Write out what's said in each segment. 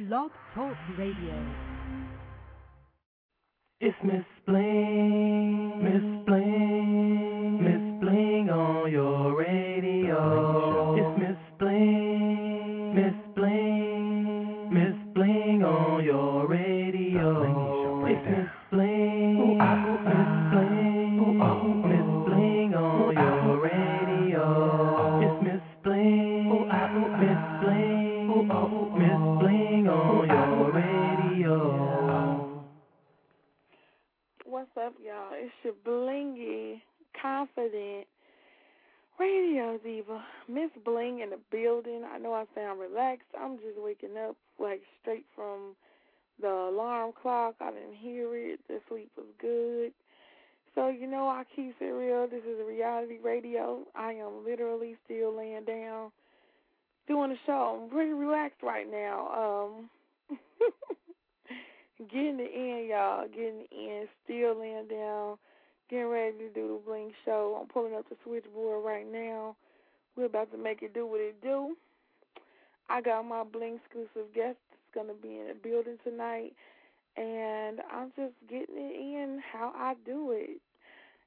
BlogTalk Radio. It's Miss Bling, Miss Bling, Miss Bling on your radio. It's Miss Bling, Miss Bling, Miss Bling on your radio. It's Miss Bling, Miss Bling, Miss Bling on your radio. It's Miss Bling, Miss Bling. Miss Bling on your radio. What's up, y'all? It's your blingy, confident radio diva, Miss Bling in the building. I know I sound relaxed. I'm just waking up like straight from the alarm clock. I didn't hear it. The sleep was good. So, you know, I keep it real. This is reality radio. I am literally still laying down doing the show. I'm pretty relaxed right now. Getting it in, y'all. Getting it in. Still laying down. Getting ready to do the Bling show. I'm pulling up the switchboard right now. We're about to make it do what it do. I got my Bling exclusive guest that's going to be in the building tonight. And I'm just getting it in how I do it.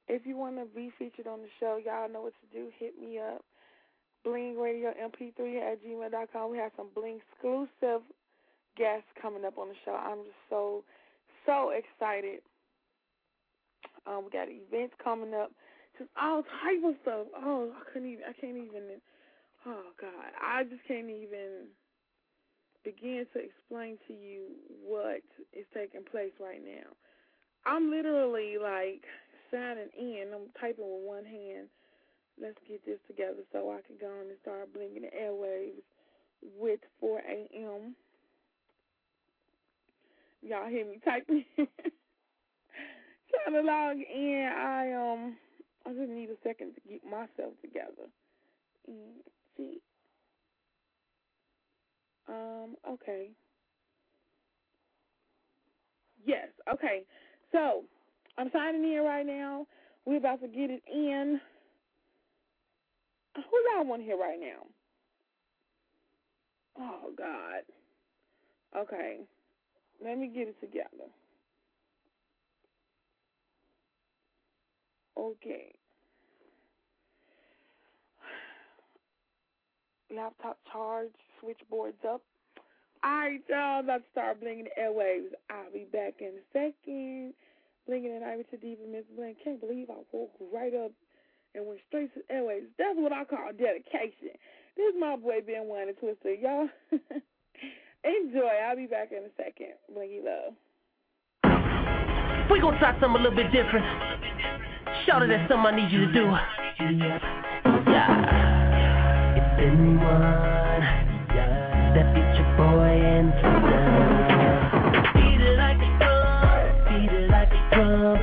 If you want to be featured on the show, y'all know what to do. Hit me up. BlingradioMP3@gmail.com. We have some Bling exclusive guests coming up on the show. I'm just so excited. We got events coming up, just all type of stuff. Oh, I can't even. Oh God, I just can't even begin to explain to you what is taking place right now. I'm literally like signing in. I'm typing with one hand. Let's get this together so I can go on and start blinging the airwaves with 4 a.m. Y'all hear me typing? Trying to log in. I just need a second to get myself together. Let's see. Okay. Yes. Okay. So I'm signing in right now. We're about to get it in. Who y'all want to hear right now? Oh, God. Okay. Let me get it together. Okay. Laptop charged, switchboards up. All right, y'all. I'm about to start blinging the airwaves. I'll be back in a second. Blinging and Ivy to Diva, Miss Bling. Can't believe I woke right up and went straight to the airwaves. That's what I call dedication. This is my boy Ben One and Twister. Y'all enjoy. I'll be back in a second. Blingy love. We gonna try something a little bit different. Shout it at something I need you to do. Yeah. It's Ben One. Yeah. That beat your boy and Twister. Beat it like a drum. Beat it like a drum.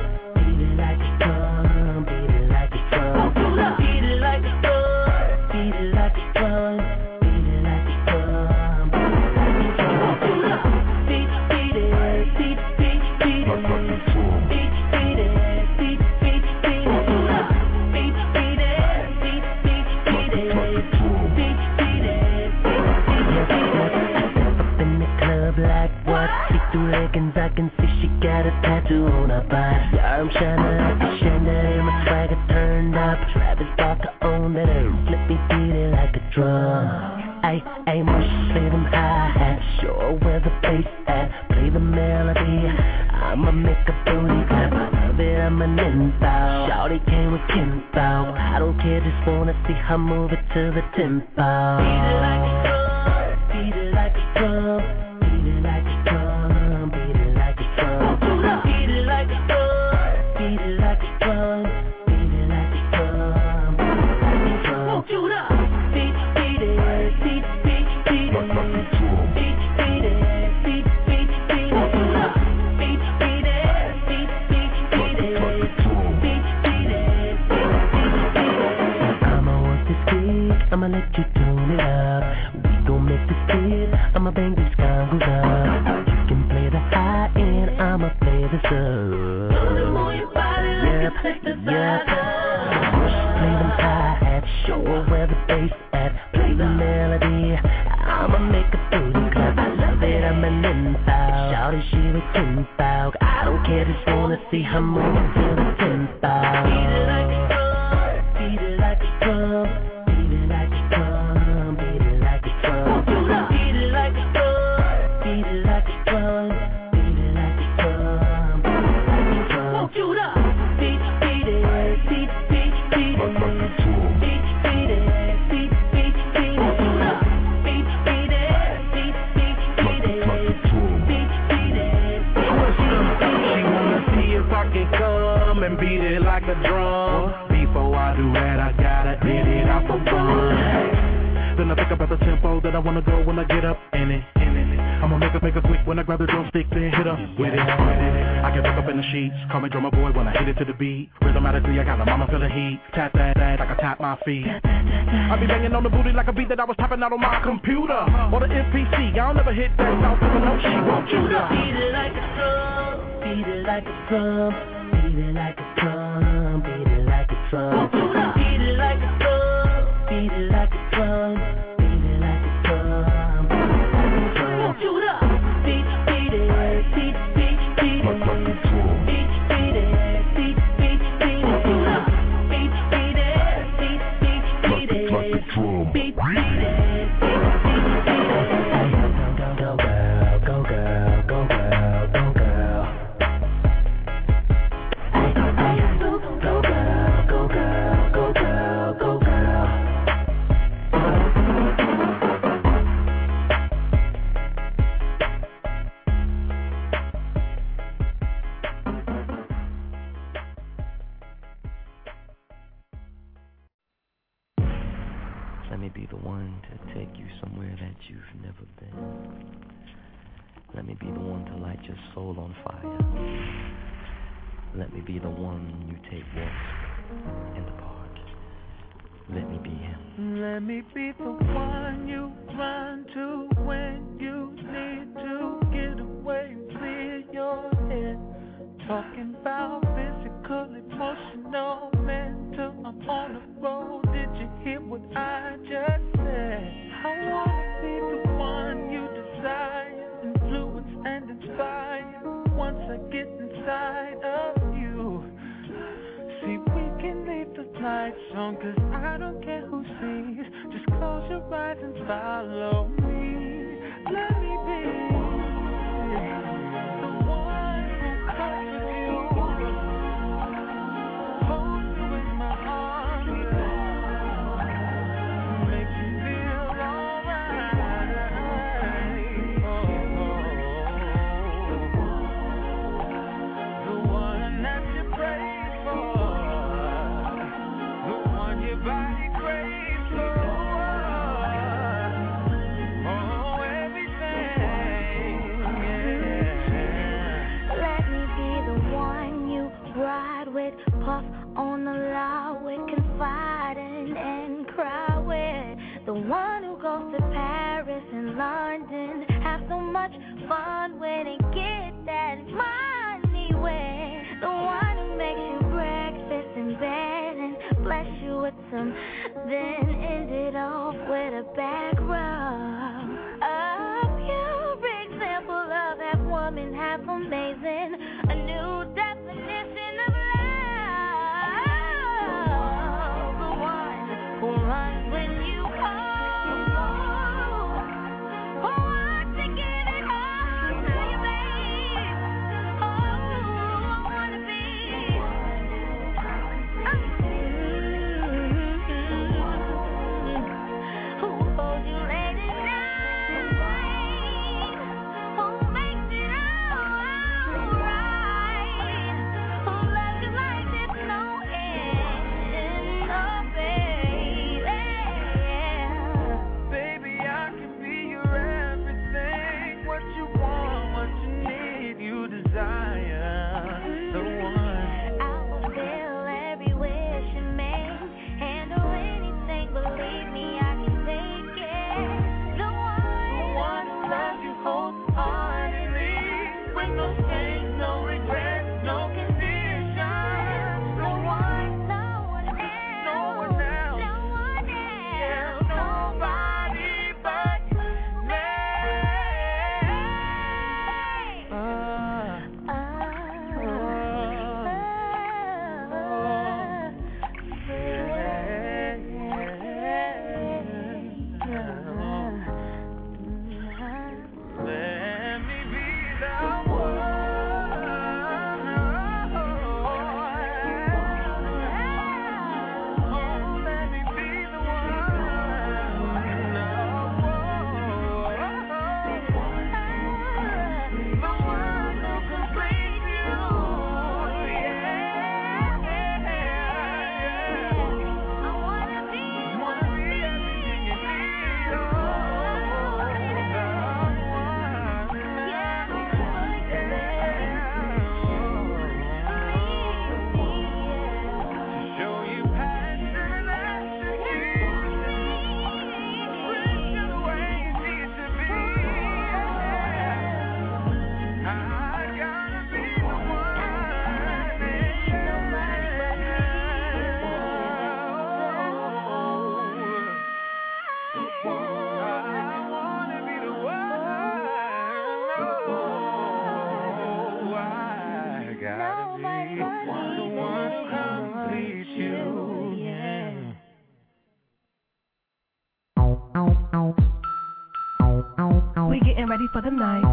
Leggings, I can see she got a tattoo on her body. Arm shining like a chandelier, and my swagger turned up. Travis Barker on that herb, let me beat it like a drum. Ay, mush, play them high hats, sure where the bass at. Play the melody, I'ma make a booty clap. I love it, I'm an info. Shawty came with kinfo. I don't care, just wanna see her move it to the tempo. Beat it like a drum, beat it like a drum. I'ma let you tune it up. We gon' make this fit. I'ma bang these congos up. You can play the high end, I'ma play the sub. Move your body like it's exercise. Play them high hats, show her where the bass at. Play the melody, I'ma make a booty clap. I love it, I'm in party, she was 10,000. I don't care, just wanna see her move to the 10,000. Beat it like a drum, beat it like a drum. Beat it like a drum. Before I do that, I gotta hit it out for fun. Then I think about the tempo that I wanna go when I get up in it. I'ma make her quick when I grab the drumstick, then hit her with it. I get back up in the sheets, call me drummer boy when I hit it to the beat. Rhythmatically, I got a mama feeling heat. Tap that like I tap my feet. I be banging on the booty like a beat that I was tapping out on my computer or the MPC. Y'all never hit that, y'all feeling no shit. Won't you know? Beat it like a drum, beat it like a drum. Beat it like a drum, beat it like a drum. Beat it like a drum, beat it like a drum. Beat it like a drum, beat it like a drum. ready for the night.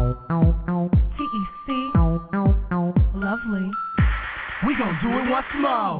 TEC, lovely. We gon' do it once more.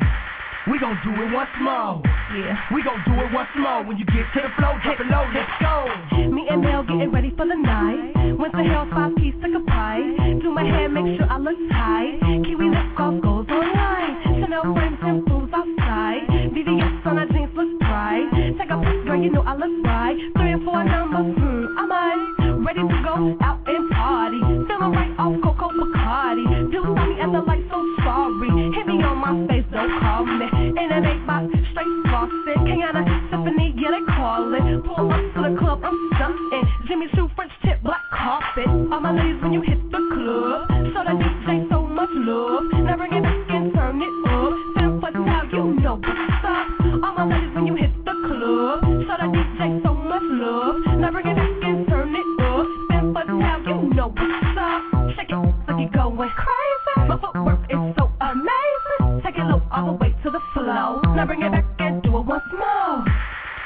We gon' do it once more. Yeah. We gon' do it once more. When you get to the flow, drop it low, let's go. Me and Mel getting ready for the night. Went to hell, 5 piece, took a bite. Do my hair, make sure I look tight. Kiwi lip gloss goes online. Chanel frames and fools outside. BBS on our jeans looks bright. Take a piece, girl, you know I look right. 3 or 4 numbers, I'm on. Ready to go out and party. Feeling right off Coco Bacardi. Do me at the light, so sorry. Hit me on my face, don't call me. In an 8 box, straight boxing. King out of Tiffany, get a callin'. Pull up to the club, I'm stuntin'. Jimmy Choo, French tip, black carpet. All my ladies when you hit the club. Show that DJ so much love. Now bring it back and turn it up. Femme fatale, you know what's up. All my ladies when you hit the club. Show that DJ so much love. Now bring it back and turn it up. Femme fatale, you know what's up. Shake it, like it going crazy. My footwork is so amazing. Take it low all the way to the flow. Now bring it back and do it once more.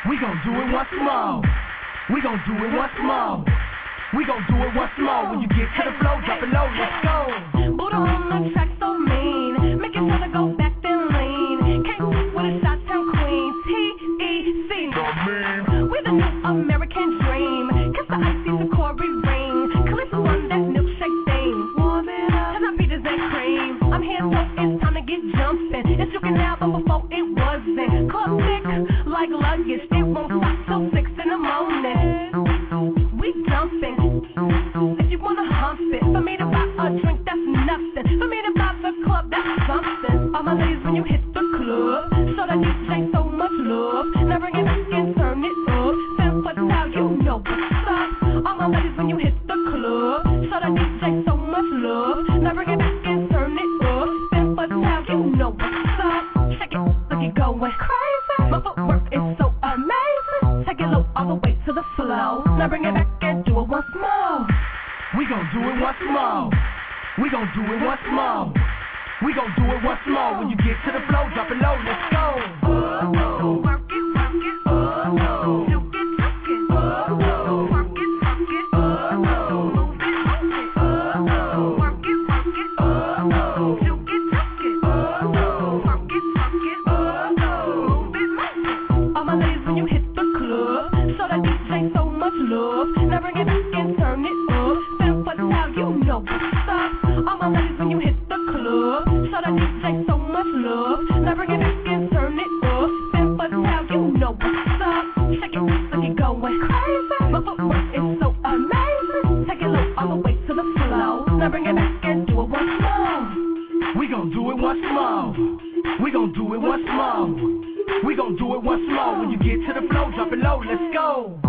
We gon' do it once more. We gon' do it once more. We gon' do it once more. When you get to the flow, drop it low, let's go. Buddha on the track so mean. Make it wanna go back then lean. Can't with a shot town queen. TEC, we the new American dream. Kiss the icy to Corey ring. Clip on that milkshake thing. Warm it up. Can I be the same cream? I'm here so it's time to get jumpin'. It's you can now, but before it wasn't. Club thick like luggage. It won't stop till 6 in the morning. We jumpin'. If you wanna hump it, for me to buy a drink, that's nothing. For me to buy the club, that's something. All my ladies when you hit the club, show that DJ so much love. Now bring it back and turn it up. Femme fatale, you know what's up. All my ladies when you hit the club, show that DJ so much love. Now bring it back and turn it up. Femme fatale, you know what's up. Shake it, look it going crazy. My footwork is so amazing. Take it low all the way to the flow. Now bring it back and do it once more. We gon' do it once more. We gon' do it once more. We gon' do it once more. When you get to the flow, drop it low, let's go. Oh, work it, work it. Oh, look it, look it. Oh, work it, work it. Oh, move it, move it. Oh, work it, work it. Oh, look it, look it. Oh, work it, work it. Oh, move it, move it. All my ladies when you hit the club, show that DJ so much love. Now bring it back and turn it up. You know what's up. All my ladies when you hit the club, show that DJ so much love. Now bring it back and turn it up. Femme fatale, you know what's up. Shake it, look it going crazy. My footwork is so amazing. Take it low all the way to the flow. Now bring it back and do it once more. We gon' do it once more. We gon' do it once more. We gon' do it once more. When you get to the flow, drop it low, let's go.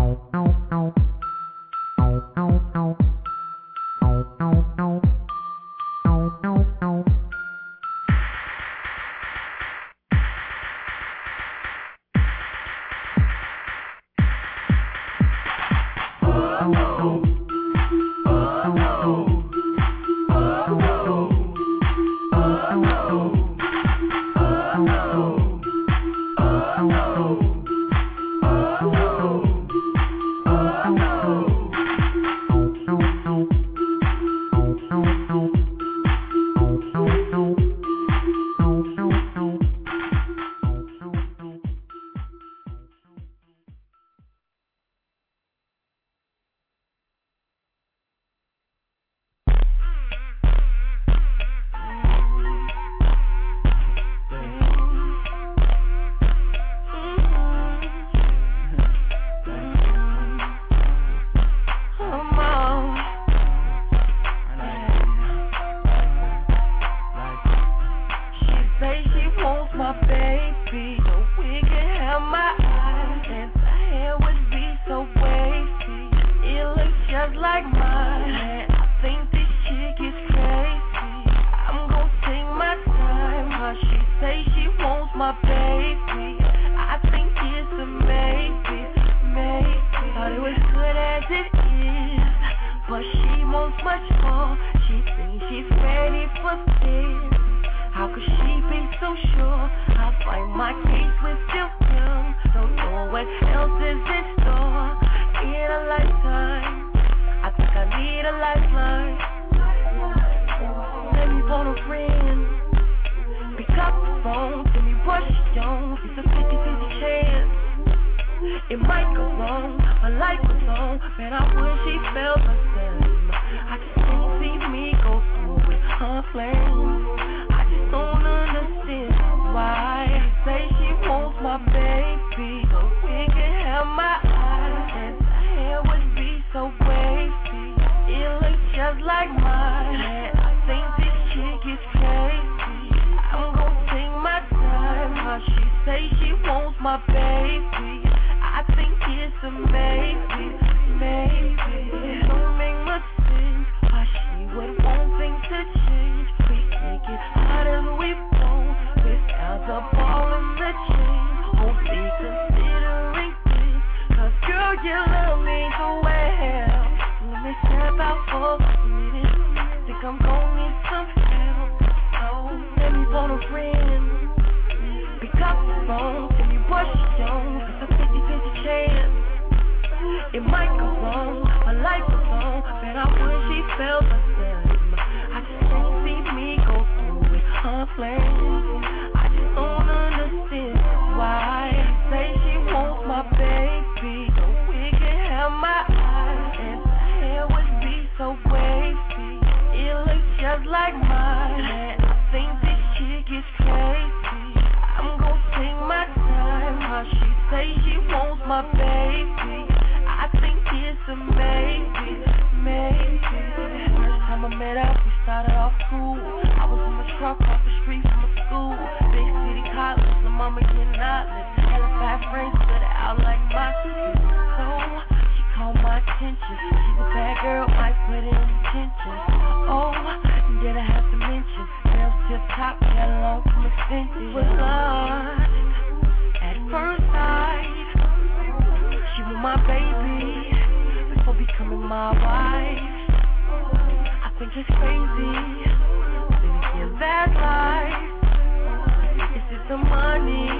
I need a lifeline. Let me phone a friend. Pick up the phone, tell me what you on. It's a 50-50 chance. It might go wrong, my life was long. Man, I wish she felt the same. I just don't see me go through with her flames. I just don't understand why. Say she wants my baby, so she can have my eyes. And her hair would be so wavy, it looks just like mine. Man, I think this chick is crazy. I'm gon' take my time. How she say she wants my baby, I think it's a maybe, maybe. Don't make much sense why she would want things to change. We can't get out as we want without the ball in the chain. Won't be considering things, cause girl, you love me so well. Let me step out for a minute, think I'm gon' need some help. Oh, let me phone a friend. Pick up the phone, tell me what she on. It might go wrong, my life was long, but I wish she felt the same. I just don't see me go through with her flames. I just don't understand why. Say she wants my baby, so we can have my eyes. And her hair would be so wavy, it looks just like mine. And I think this chick is crazy. I'm gon' take my time. How she say she wants my baby, I think it's a maybe, maybe. First time I met up, we started off cool. I was in my truck off the street from a school. Big city college, my mama getting outlets. Had a five friends stood out like my sister. So she called my attention. She's a bad girl, might put in detention. Oh, did I have to mention? Girls tip top, got along from a sentence. Was lost at first sight. She was my baby before becoming my wife. I think it's crazy. Living in that life. Is it the money?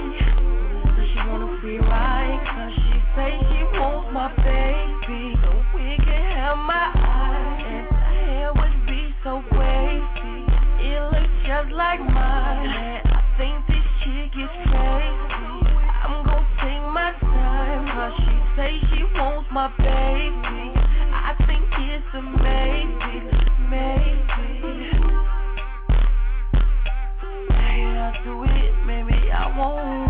Does she want a free ride? Cause she say she wants my baby, so we can have my eyes. And her hair would be so wavy, it looks just like mine. And I think this chick is crazy. I'm gon' take my time. How she say she wants my baby, I think it's a maybe, maybe. Maybe I'll do it, maybe I won't.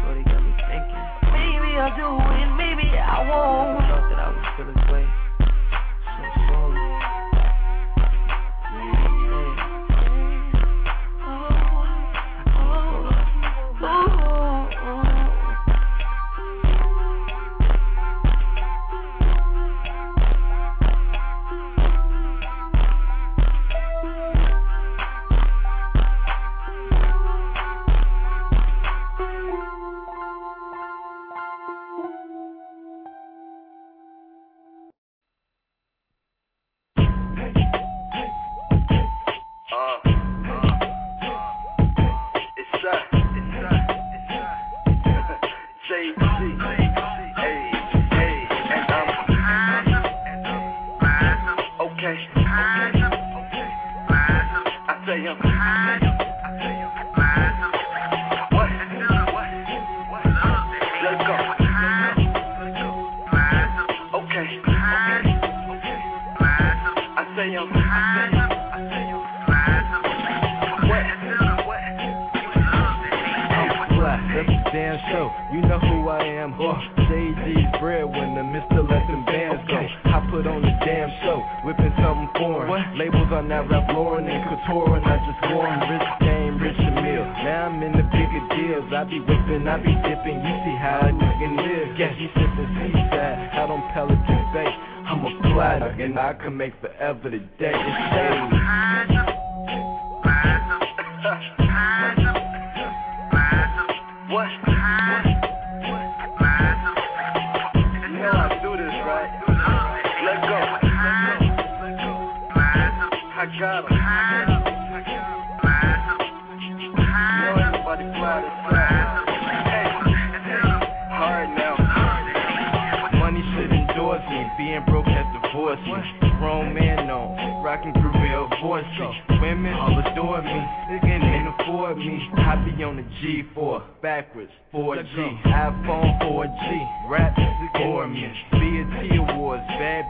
Shorty got me thinking. Maybe I'll do it, maybe I won't. I thought that I would feel this way so slowly. Yeah. Oh, oh, oh. Hard now. Money should endorse me. Being broke has divorced grown man on, rockin' real voices. Women all adore me, they can't afford me. I be on the G4, backwards, 4G, iPhone 4G, rap for me. BET Awards, bad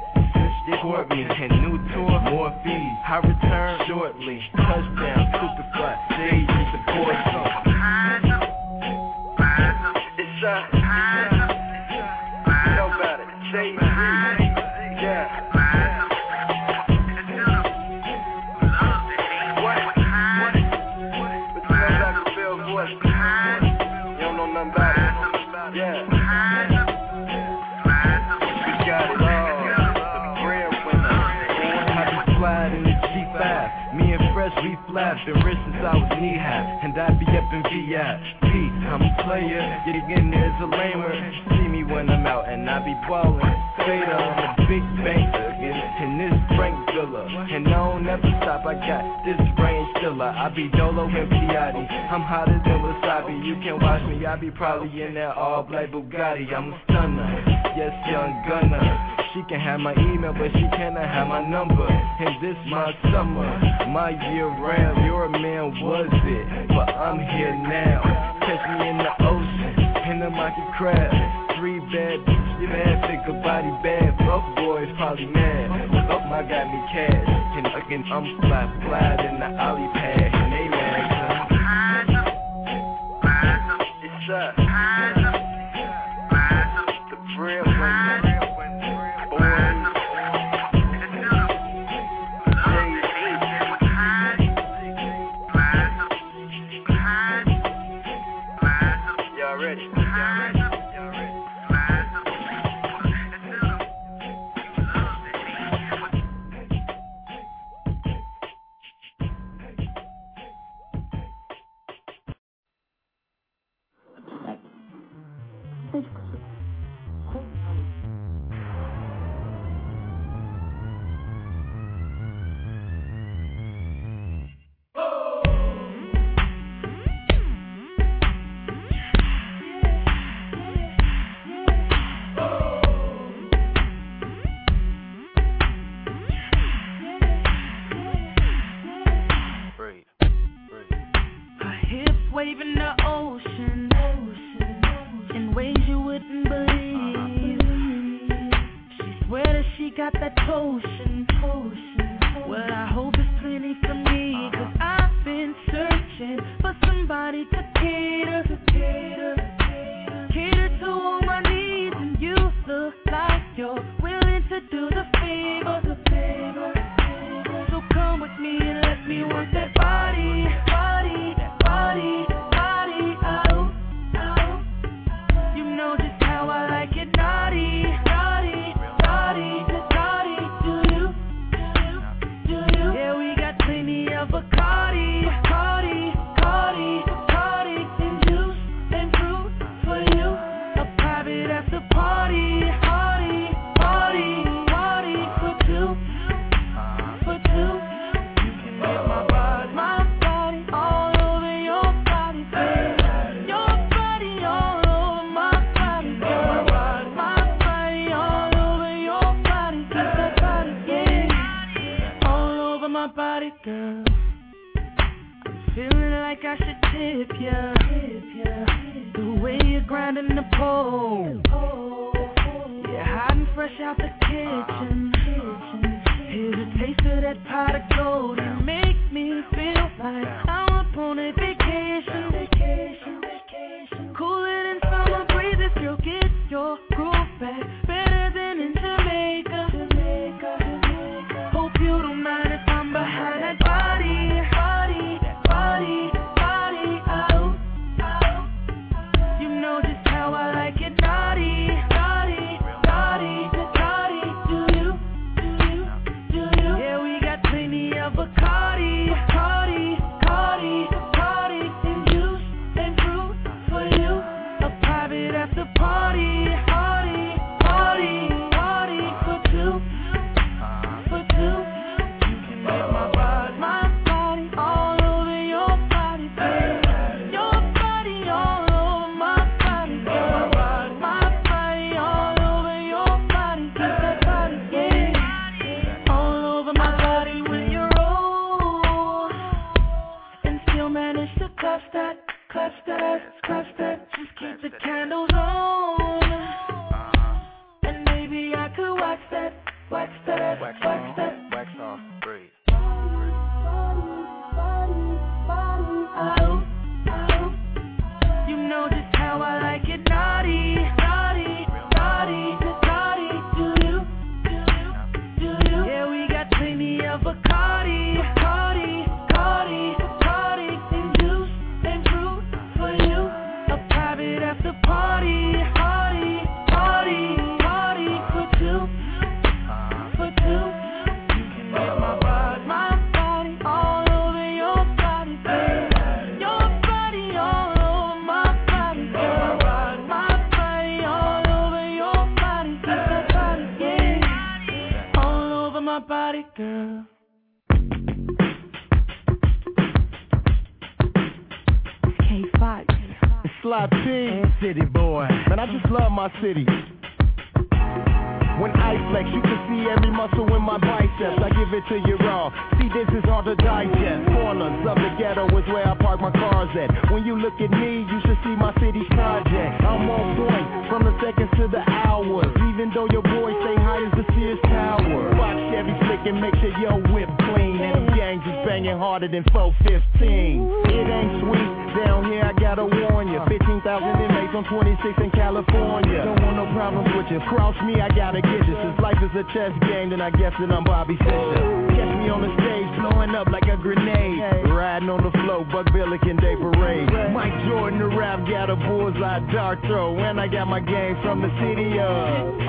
record me, and new tour, more fees. I return shortly, touchdown, superfly, they support me. The wrist since I was knee high, and I be up in VIP. I'm a player, you're getting there's a lamer. See me when I'm out, and I be ballin'. Fader, I'm a big banker, and this Frank Villa. And I don't ever stop, I got this range filler. I be Dolo and Piatti, I'm hotter than wasabi. You can watch me, I be probably in that all black Bugatti. I'm a stunner, yes, young gunner. She can have my email, but she cannot have my number. And this my summer, my year round. You're a man, was it? But I'm here now. Catch me in the ocean, in the market crab. Three bad, you mad, think a body bad. Love boys probably mad. Up, I got me cash. And again, I'm fly in the alley pad. And they mad, huh? It's up. The real one. Cardi, Cardi, Cardi. body, girl. It's K5. It's Sly P and City Boy. Man, I just love my city. When I flex, you can see every muscle in my biceps. I give it to you raw. See, this is hard to digest. Corners of the ghetto is where I park my cars at. When you look at me, you should see my city's project. I'm on point from the seconds to the hours. Even though your boy stay high as the Sears Tower. Watch every flick and make sure your whip clean. And the gangs is banging harder than 415. It ain't sweet down here, I gotta warn you. 15,000 inmates on 26 in California. Don't want no problems with you. Cross me, I gotta. Since life is a chess game, then I guess that I'm Bobby Fischer. Catch me on the stage, blowing up like a grenade. Riding on the flow, Buck Billick and Day Parade. Mike Jordan, the rap, got a bullseye dart throw. And I got my game from the city of...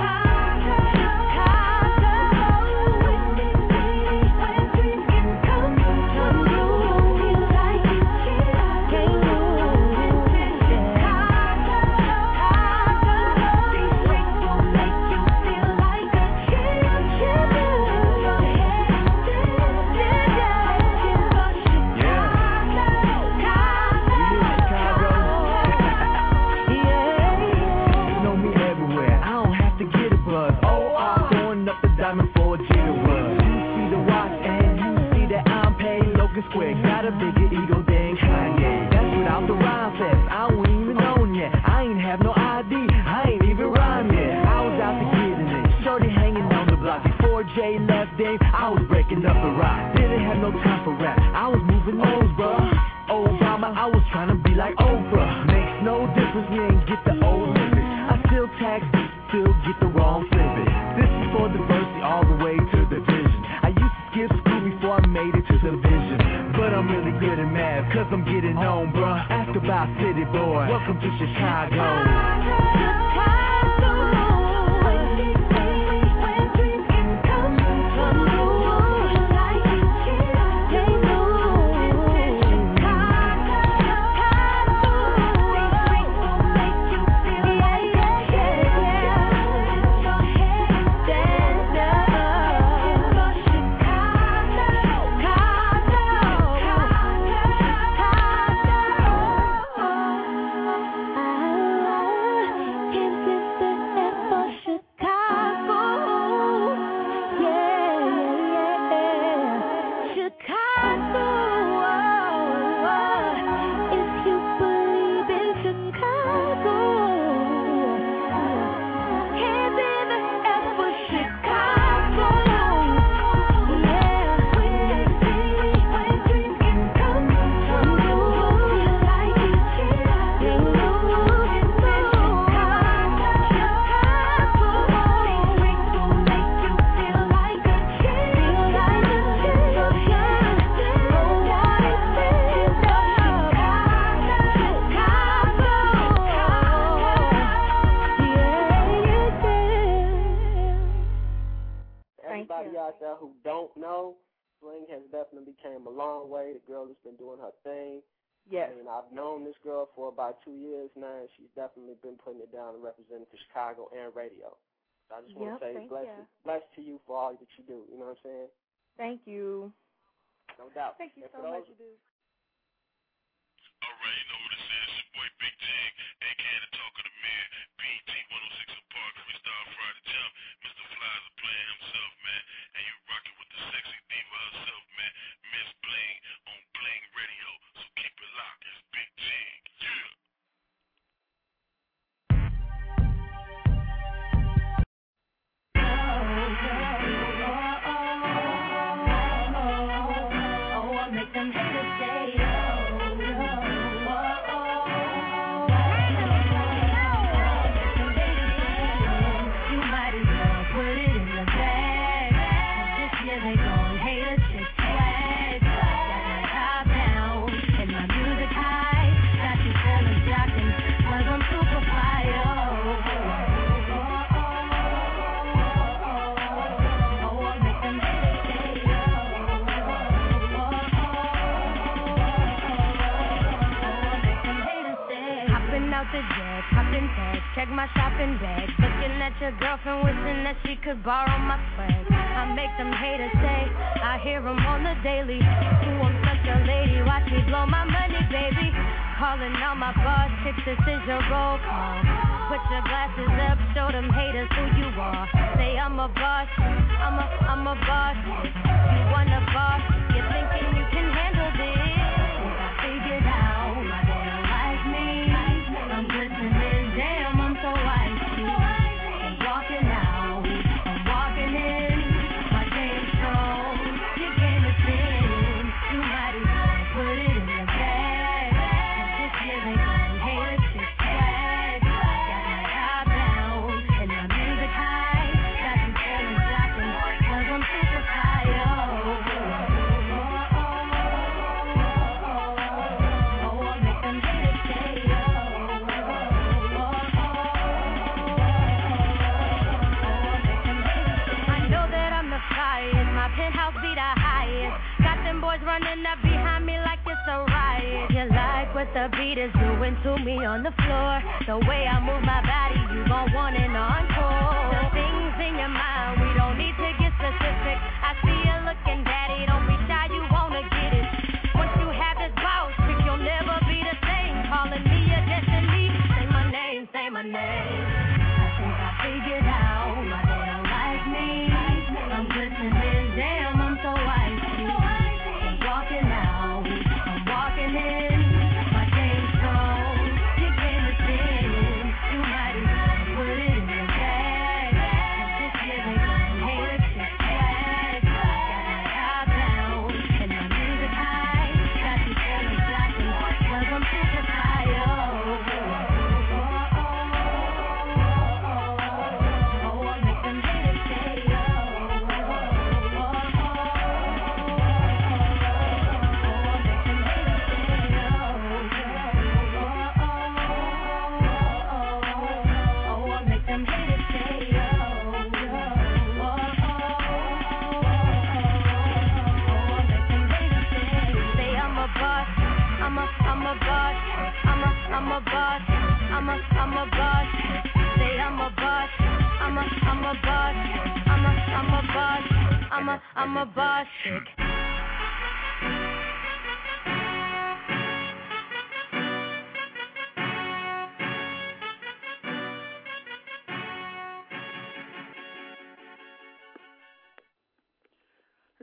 Chicago and radio. So I just want to say blessed to you for all that you do. You know what I'm saying? Thank you. No doubt. Thank you so much. You do. All right, you know who this is. It's your boy Big Jig, a.k.a. the Talk of the Man, BET 106 and Park, Freestyle Friday Jump. Mr. Fly's a player himself, man. And you're rocking with the sexy diva herself, man. Miss Bling on Bling Radio. So keep it locked. It's Big Jig. Yeah. shopping tag, check my shopping bag. Looking at your girlfriend, wishing that she could borrow my swag. I make them haters say, I hear them on the daily. Ooh, I'm such a lady, watch me blow my money, baby. Calling on my boss, kick this is your roll call. Put your glasses up, show them haters who you are. Say I'm a boss, I'm a boss. You want a boss, you're thinking you can handle this. I figured out my damn like me. I'm listening, damn, I'm so icy. I'm walking out, I'm walking in. My game's cold, your game is thin. You might as well put it in your bag. I'm just giving you haters your tag. Got my eye down and my music high. Got some feelings blocking 'cause I'm super high, oh. Penthouse be the highest. Got them boys running up behind me like it's a riot. You like what the beat is doing to me on the floor. The way I move my body, you gon' want an encore. The things in your mind, we don't need to get specific. I see you looking, daddy, don't be shy, you wanna get it. Once you have this boss, trick, you'll never be the same. Calling me a destiny, say my name, say my name. I think I figured out why they don't like me. I'm listening. Damn, I'm so icy. I'm walking out, I'm walking in. My game's cold, your game is thin. You might as well put it in your bag. I'm just giving you haters your tag. Got my eye down and my music high. Got these feelings blocking 'cause I'm super high, oh. I'm a boss. Say I'm a boss. I'm a boss. I'm a boss. I'm a boss.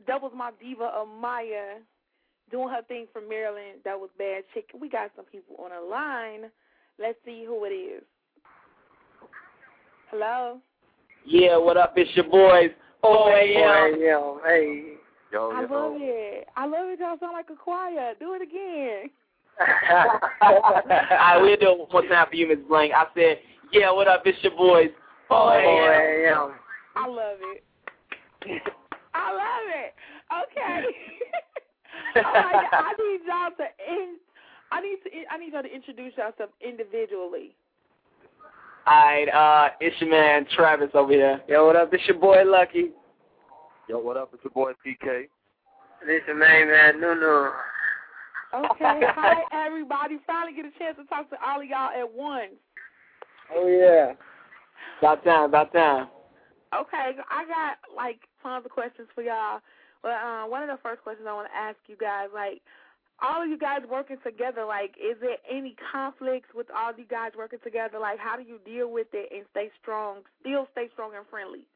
That was my diva Amaya doing her thing from Maryland. That was Bad Chick. We got some people on the line. Let's see who it is. Hello? Yeah, what up? It's your boys. 4AM. Hey. Yo, I love it. I love it. Y'all sound like a choir. Do it again. I will do it one time for you, Miss Blank. I said, yeah, what up? It's your boys. 4AM. I love it. I love it. Okay. Right, I need y'all to introduce yourself individually. Alright, it's your man Travis over here. Yo, what up? It's your boy Lucky. Yo, what up? It's your boy PK. It's your man Nunu. Okay, hi everybody. Finally get a chance to talk to all of y'all at once. Oh yeah. About time. Okay, I got like tons of questions for y'all. But one of the first questions I want to ask you guys, like, all of you guys working together, like, is there any conflicts with all of you guys working together? Like, how do you deal with it and stay strong and friendly?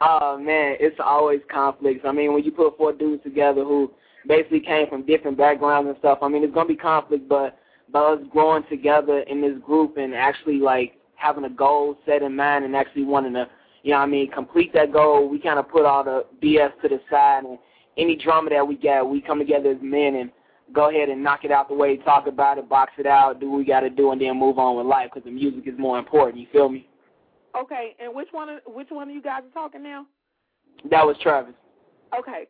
Oh, man, it's always conflicts. I mean, when you put four dudes together who basically came from different backgrounds and stuff, I mean, it's going to be conflict, but by us growing together in this group and actually, like, having a goal set in mind and actually wanting to, you know what I mean, complete that goal, we kind of put all the BS to the side, and any drama that we got, we come together as men and go ahead and knock it out the way, talk about it, box it out, do what we got to do, and then move on with life because the music is more important. You feel me? Okay, and which one of you guys are talking now? That was Travis. Okay.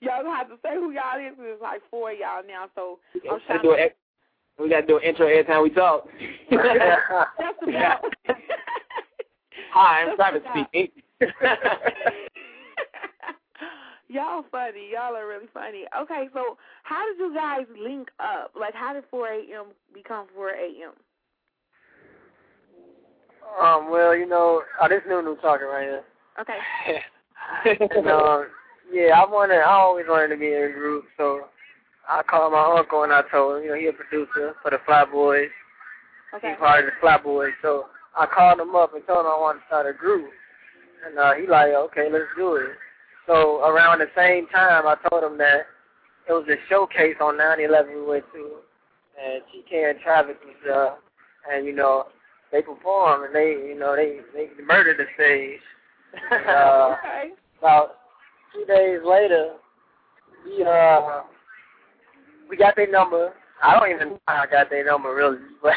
Y'all don't have to say who y'all is because it's like four of y'all now, so I'm trying to... We got to do an intro every time we talk. That's about... Hi, I'm Travis speaking. Y'all funny. Y'all are really funny. Okay, so how did you guys link up? Like, how did 4AM become 4AM? Well, you know, this new talking right here. Okay. And, yeah, I always wanted to be in a group, so I called my uncle and I told him, you know, he's a producer for the Flat Boys. Okay. He's part of the Flat Boys, so I called him up and told him I wanted to start a group. And he like, okay, let's do it. So around the same time, I told him that it was a showcase on 9/11 we went to, and TK and Travis was and you know, they performed and they murdered the stage. And, okay. About 2 days later, we got their number. I don't even know how I got their number really, but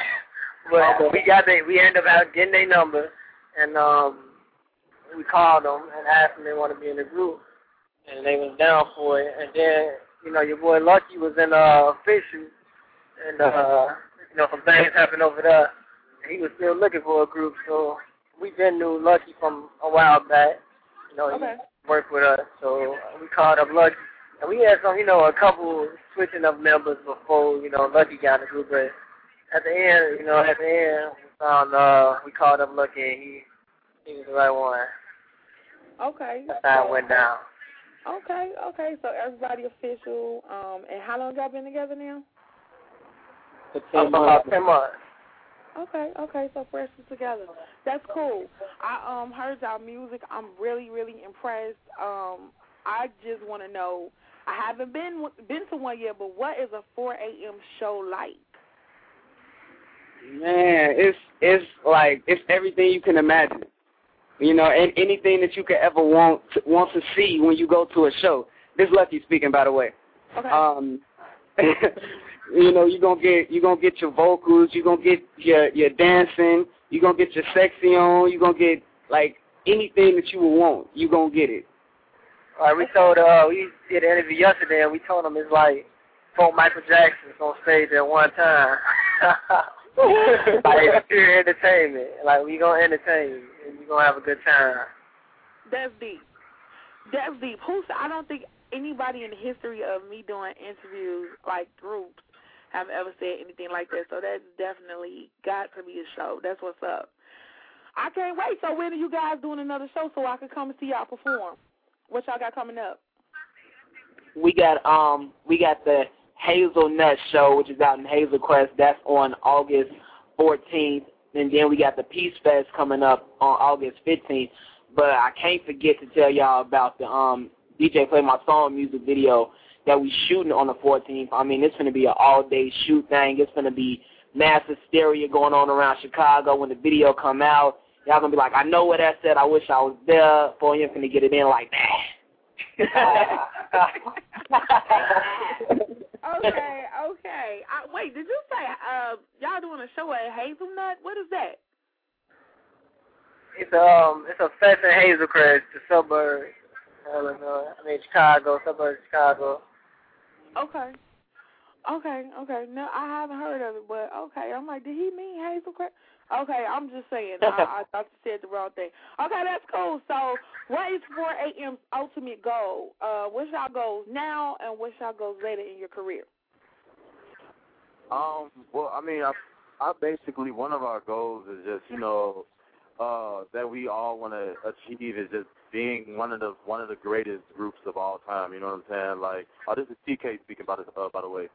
we ended up getting their number, and we called them and asked them they want to be in the group, and they was down for it. And then, you know, your boy Lucky was in Fisher, and you know, some things happened over there. And he was still looking for a group, so we then knew Lucky from a while back. You know, he worked with us, so we called up Lucky, and we had some, you know, a couple switching up members before, you know, Lucky got in the group. But at the end, we found we called up Lucky, and he was the right one. Okay. That's how it went down. Okay. So everybody official. And how long y'all been together now? For 10 months. 10 months. Okay. So fresh is together. That's cool. I heard y'all music. I'm really, really impressed. I just want to know. I haven't been to one yet, but what is a 4 a.m. show like? Man, it's everything you can imagine. You know, and anything that you could ever want to see when you go to a show. This Lucky speaking, by the way. Okay. You know, you're gonna get your vocals, you're gonna get your dancing, you're gonna get your sexy on, you're gonna get like anything that you would want, you're gonna get it. All right, we did an interview yesterday and we told them it's like 4 Michael Jacksons on stage at one time. Like pure entertainment. Like we gonna entertain you and you're gonna have a good time. That's deep. I don't think anybody in the history of me doing interviews like groups have ever said anything like that. So that's definitely got to be a show. That's what's up. I can't wait. So when are you guys doing another show so I can come and see y'all perform? What y'all got coming up? We got the Hazelnut show, which is out in Hazelcrest. That's on August 14th. And then we got the Peace Fest coming up on August 15th. But I can't forget to tell y'all about the DJ Play My Song music video that we shooting on the 14th. I mean, it's going to be an all-day shoot thing. It's going to be massive hysteria going on around Chicago when the video come out. Y'all going to be like, I know what that said. I wish I was there. 4AM's going to get it in like that. Okay. Wait, did you say y'all doing a show at Hazelnut? What is that? It's a fest in Hazelcrest, the suburbs, Chicago. Okay. No, I haven't heard of it, but okay. I'm like, did he mean Hazelcrest? Okay, I'm just saying. I thought you said the wrong thing. Okay, that's cool. So what is 4AM's ultimate goal? What's y'all goals now and what's y'all goals later in your career? Well, I mean, I basically, one of our goals is just, you know, that we all want to achieve is just being one of the greatest groups of all time. You know what I'm saying? Like, this is TK speaking, by the way.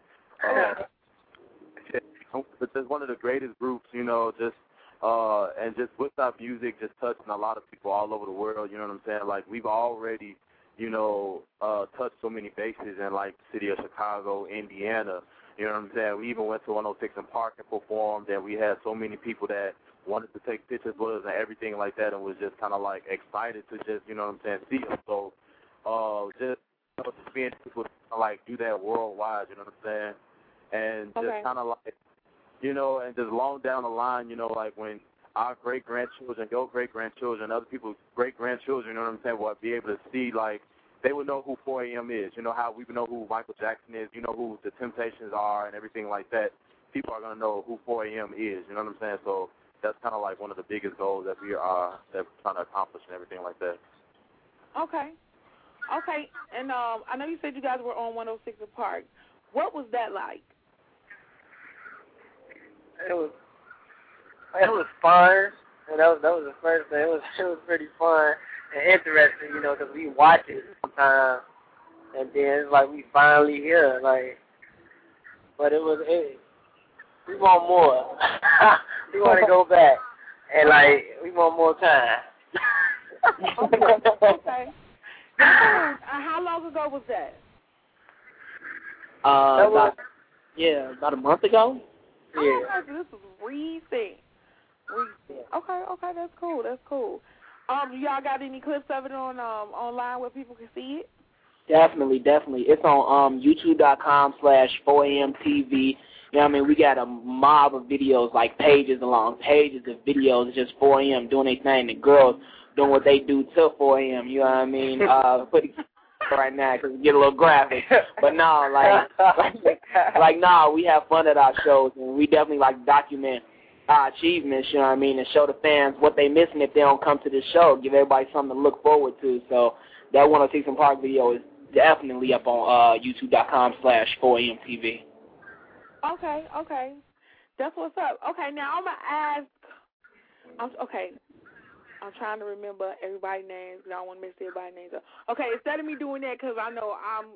But just one of the greatest groups, you know, just and just with our music, just touching a lot of people all over the world, you know what I'm saying? Like, we've already, you know, touched so many bases in, like, the city of Chicago, Indiana, you know what I'm saying? We even went to 106 and Park and performed, and we had so many people that wanted to take pictures with us and everything like that and was just kind of, like, excited to just, you know what I'm saying, see us. So just, you know, just being able to, like, do that worldwide, you know what I'm saying? And just kind of, like, you know, and just long down the line, you know, like when our great-grandchildren, your great-grandchildren, other people's great-grandchildren, you know what I'm saying, will be able to see, like, they would know who 4AM is. You know how we know who Michael Jackson is. You know who the Temptations are and everything like that. People are going to know who 4AM is. You know what I'm saying? So that's kind of like one of the biggest goals that that we're trying to accomplish and everything like that. Okay. And I know you said you guys were on 106 and Park. What was that like? It was fun. And that was the first thing. It was pretty fun and interesting, you know, because we watch it sometimes, and then it's like we finally here, like. But we want more. We want to go back, and like we want more time. Okay. How long ago was that? About a month ago. Yeah. Oh my gosh, this is recent. Okay, that's cool. Y'all got any clips of it on online where people can see it? Definitely. It's on YouTube.com/4AMTV. You know what I mean? We got a mob of videos, like pages of videos. It's just 4AM doing their thing. The girls doing what they do till 4AM. You know what I mean? Right now, because we get a little graphic. But no, we have fun at our shows, and we definitely like document our achievements, you know what I mean, and show the fans what they missing if they don't come to the show, give everybody something to look forward to. So that 106 and Park video is definitely up on YouTube.com/4AMTV. Okay. That's what's up. Okay, now I'm going to ask, I'm trying to remember everybody's names, because I don't want to mess everybody's names up. Okay, instead of me doing that, because I know I'm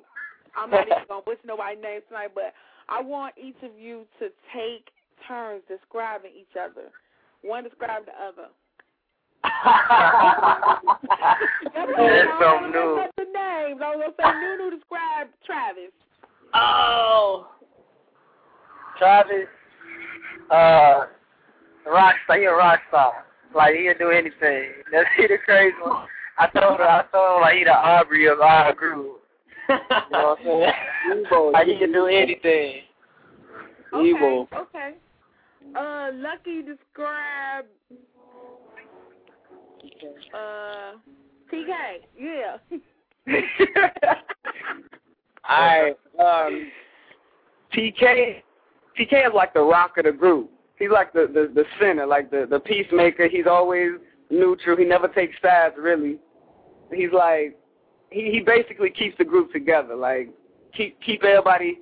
not even going to butcher nobody's names tonight, but I want each of you to take turns describing each other. One described the other. That's so new. I was going to say Nunu described Travis. Oh. Travis, rockstar. He a rockstar. Like, he'll do anything. That's the crazy one. I told him, like, he the Aubrey of our group. You know what I'm saying? Like, he can do anything. Okay, evil. Okay. Lucky described TK. Yeah. All right. TK is like the rock of the group. He's like the center, like the peacemaker. He's always neutral. He never takes sides, really. He's like he basically keeps the group together. Like keep everybody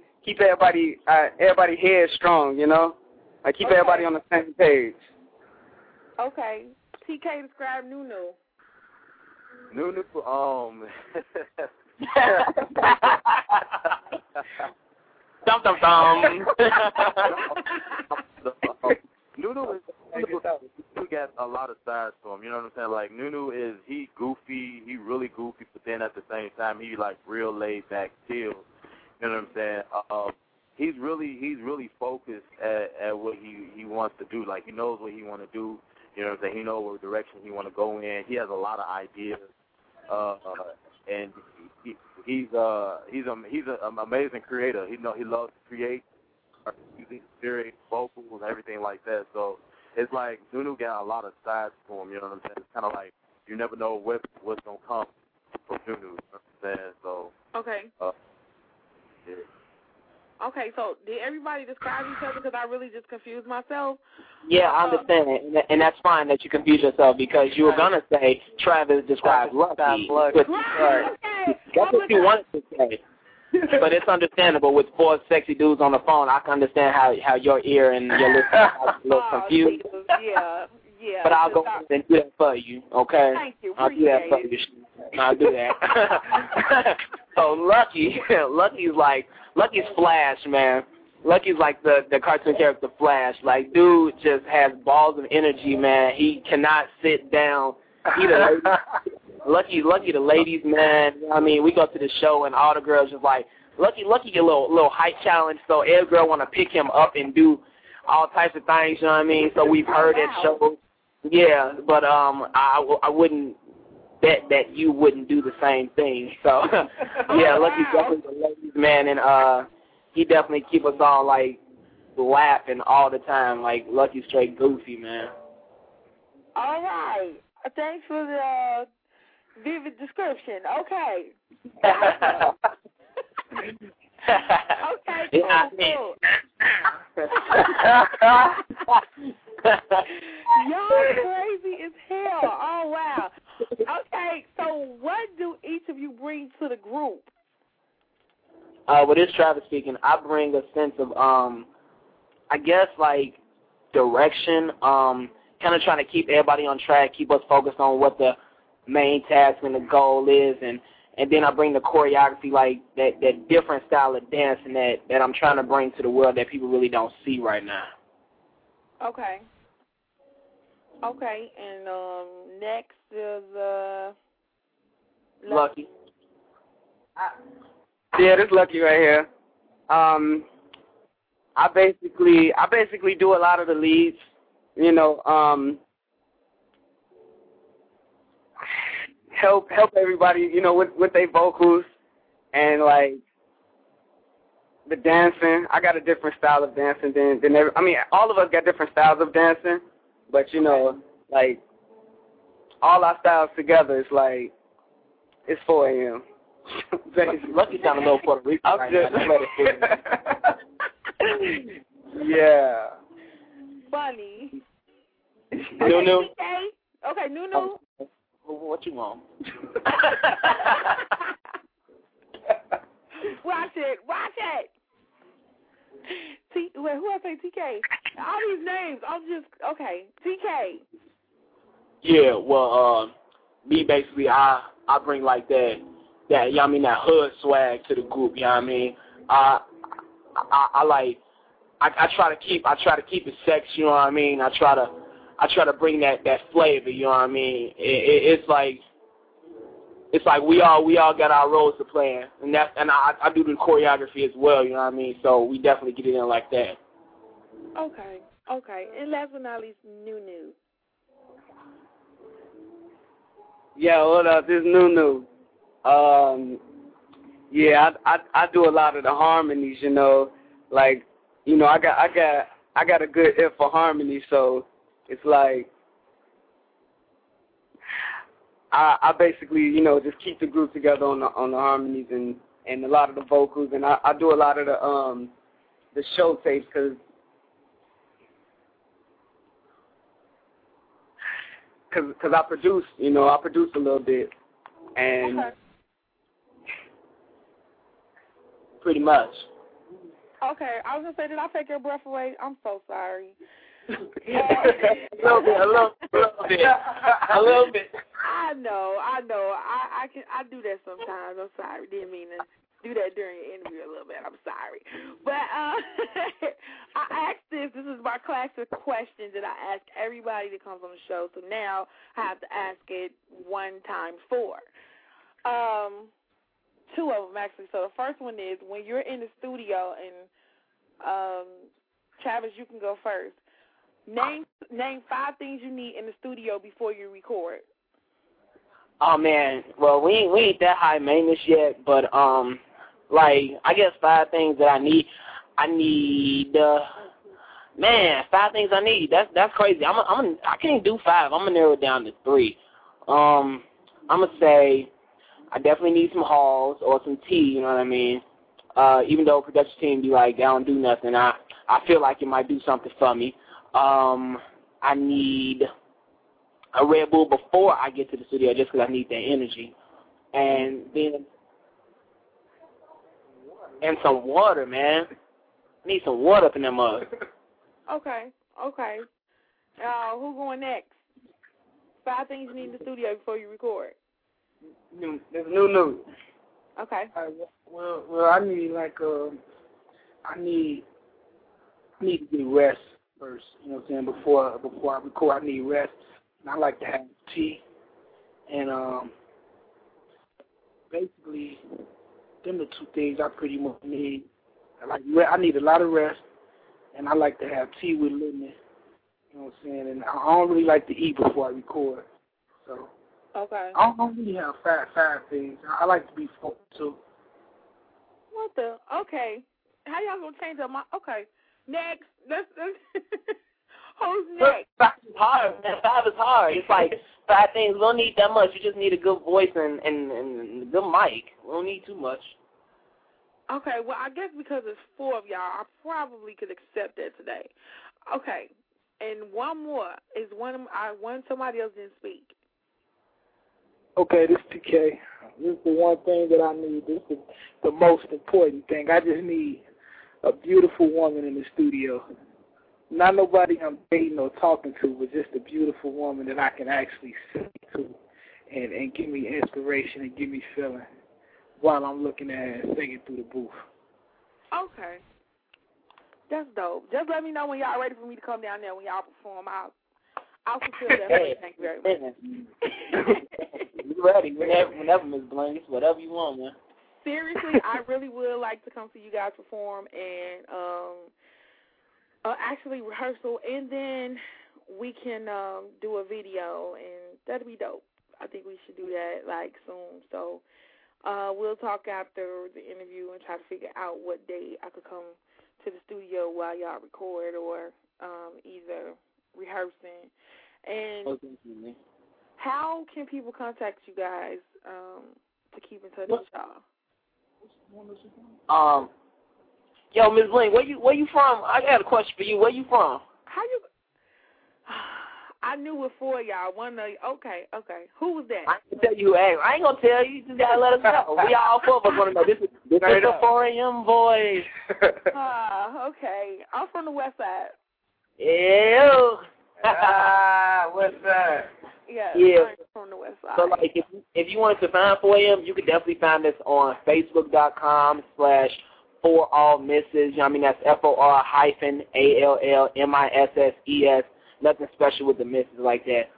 head strong, you know. Like keep everybody on the same page. Okay. TK described Nunu. Nunu, dum dum dum. Nunu is he got a lot of sides to him, you know what I'm saying? Like Nunu is he really goofy, but then at the same time he like real laid back chill. You know what I'm saying? He's really focused at what he wants to do. Like he knows what he wanna do, you know what I'm saying? He knows what direction he wanna go in. He has a lot of ideas. And he's an amazing creator. He loves to create music, lyrics, vocals, everything like that. So it's like Nunu got a lot of sides to him. You know what I'm saying? It's kind of like you never know what's gonna come from Nunu. You know what I'm saying? So okay. Yeah. Okay. So did everybody describe each other? Because I really just confused myself. Yeah, I understand it, and that's fine that you confuse yourself because you were gonna say Travis describes Lucky. That's what you wanted to say. But it's understandable. With four sexy dudes on the phone, I can understand how your ear and your lips are a little confused. Yeah. But I'll go and do that for you, okay? Thank you. I'll do that for you. So Lucky's Flash, man. Lucky's like the cartoon character Flash. Like, dude just has balls of energy, man. He cannot sit down. Either Lucky the ladies, man. I mean, we go to the show and all the girls just like Lucky get a little height challenge, so every girl wanna pick him up and do all types of things. You know what I mean? So we've heard at shows, yeah. But I wouldn't bet that you wouldn't do the same thing. So yeah, Lucky's definitely the ladies, man, and he definitely keep us all like laughing all the time. Like Lucky's straight goofy, man. All right. Thanks for the vivid description. Okay. Okay, cool. Y'all crazy as hell. Oh, wow. Okay, so what do each of you bring to the group? Well, this is Travis speaking. I bring a sense of, I guess, like, direction, kind of trying to keep everybody on track, keep us focused on what the main task and the goal is, and then I bring the choreography, like that different style of dance and that I'm trying to bring to the world that people really don't see right now. Okay. Okay, and next is Lucky. Yeah, this Lucky right here. I basically do a lot of the leads, you know, help everybody, you know, with their vocals and like the dancing. I got a different style of dancing than every, I mean, all of us got different styles of dancing, but you know, like all our styles together is like it's 4 a.m. Lucky down a little Puerto Rican. I'm right just yeah. Funny. Nunu. Okay, Nunu. What you want? Watch it. Watch it. Who I say? TK. All these names. I'm just okay. TK. Yeah. Well, me basically, I bring like that. That, you know what I mean, that hood swag to the group, you know what I mean? I try to keep it sexy, you know what I mean? I try to bring that flavor, you know what I mean? It's like we all got our roles to play in, and I do the choreography as well, you know what I mean? So we definitely get it in like that. Okay. And last but not least, Nunu. Yeah, what up? This is Nunu. I do a lot of the harmonies, you know, like, you know, I got a good ear for harmony, so it's like I basically, you know, just keep the group together on the harmonies and a lot of the vocals, and I do a lot of the show tapes because I produce a little bit and. Okay. Pretty much. Okay, I was gonna say, did I take your breath away? I'm so sorry. A little bit. I know. I do that sometimes. I'm sorry. Didn't mean to do that during the interview a little bit. I'm sorry. But I asked this. This is my classic question that I ask everybody that comes on the show. So now I have to ask it 1 time 4. Two of them, actually. So the first one is, when you're in the studio, and Travis, you can go first. Name 5 things you need in the studio before you record. Oh man, well we ain't that high maintenance yet, but like I guess 5 things that I need. Man, 5 things I need. That's crazy. I can't do 5. I'm gonna narrow it down to 3. I'm gonna say, I definitely need some halls or some tea, you know what I mean? Even though production team be like, I don't do nothing, I feel like it might do something for me. I need a Red Bull before I get to the studio just because I need that energy. And then, and some water, man. I need some water up in that mug. Okay. Who going next? 5 things you need in the studio before you record. There's new news. Okay. Well, I need to get rest first. You know what I'm saying? Before I record, I need rest. And I like to have tea. And basically, them the 2 things I pretty much need. I need a lot of rest, and I like to have tea with lemon. You know what I'm saying? And I don't really like to eat before I record. So. Okay. I don't really have five things. I like to be focused too. What the? Okay. How y'all gonna change up my? Okay. Next. Let's who's next? 5 is hard. 5 is hard. It's like 5 things. We don't need that much. You just need a good voice and a good mic. We don't need too much. Okay. Well, I guess because it's 4 of y'all, I probably could accept that today. Okay. And one more is one somebody else didn't speak. Okay, this is TK. This is the one thing that I need. This is the most important thing. I just need a beautiful woman in the studio. Not nobody I'm dating or talking to, but just a beautiful woman that I can actually sing to and give me inspiration and give me feeling while I'm looking at her and singing through the booth. Okay. That's dope. Just let me know when y'all ready for me to come down there when y'all perform. I'll fulfill that. Hey, thank you very much. You ready? Whenever, Ms. Blaine, whatever you want, man. Seriously, I really would like to come see you guys perform and actually rehearsal, and then we can do a video, and that'd be dope. I think we should do that like soon. So we'll talk after the interview and try to figure out what day I could come to the studio while y'all record or either rehearsing. And how can people contact you guys to keep in touch with y'all? Yo, Ms. Bling, where you from? I got a question for you. Where you from? How you? I knew it for y'all. One of you. Okay. Who was that? I can tell you. Hey, I ain't gonna tell you. You just gotta let us know. We all four of us gonna know. This is the 4AM voice. Okay. I'm from the West Side. Ew. West Side. Yeah. I'm from the West Side. So like, if you wanted to find 4AM, you could definitely find us on Facebook.com/ For All Misses, I mean, that's FOR-ALLMISSES, nothing special with the misses like that.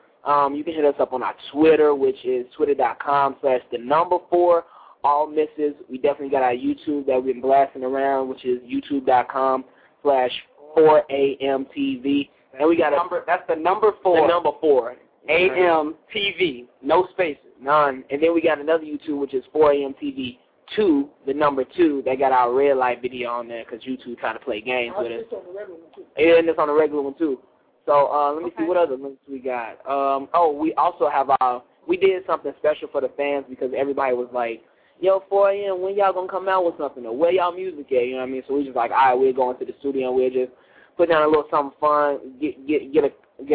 You can hit us up on our Twitter, which is twitter.com/4AllMisses. We definitely got our YouTube that we've been blasting around, which is youtube.com/4AMTV. And we got that's the number 4. The number 4. AMTV, no spaces, none. And then we got another YouTube, which is 4AMTV. 2, the number 2, they got our red light video on there because YouTube trying to play games with us. And it's on the regular one, too. So let me see what other links we got. We also have we did something special for the fans because everybody was like, yo, 4AM, when y'all going to come out with something? Or where y'all music at? You know what I mean? So we just like, all right, we're going to the studio and we're just putting down a little something fun, get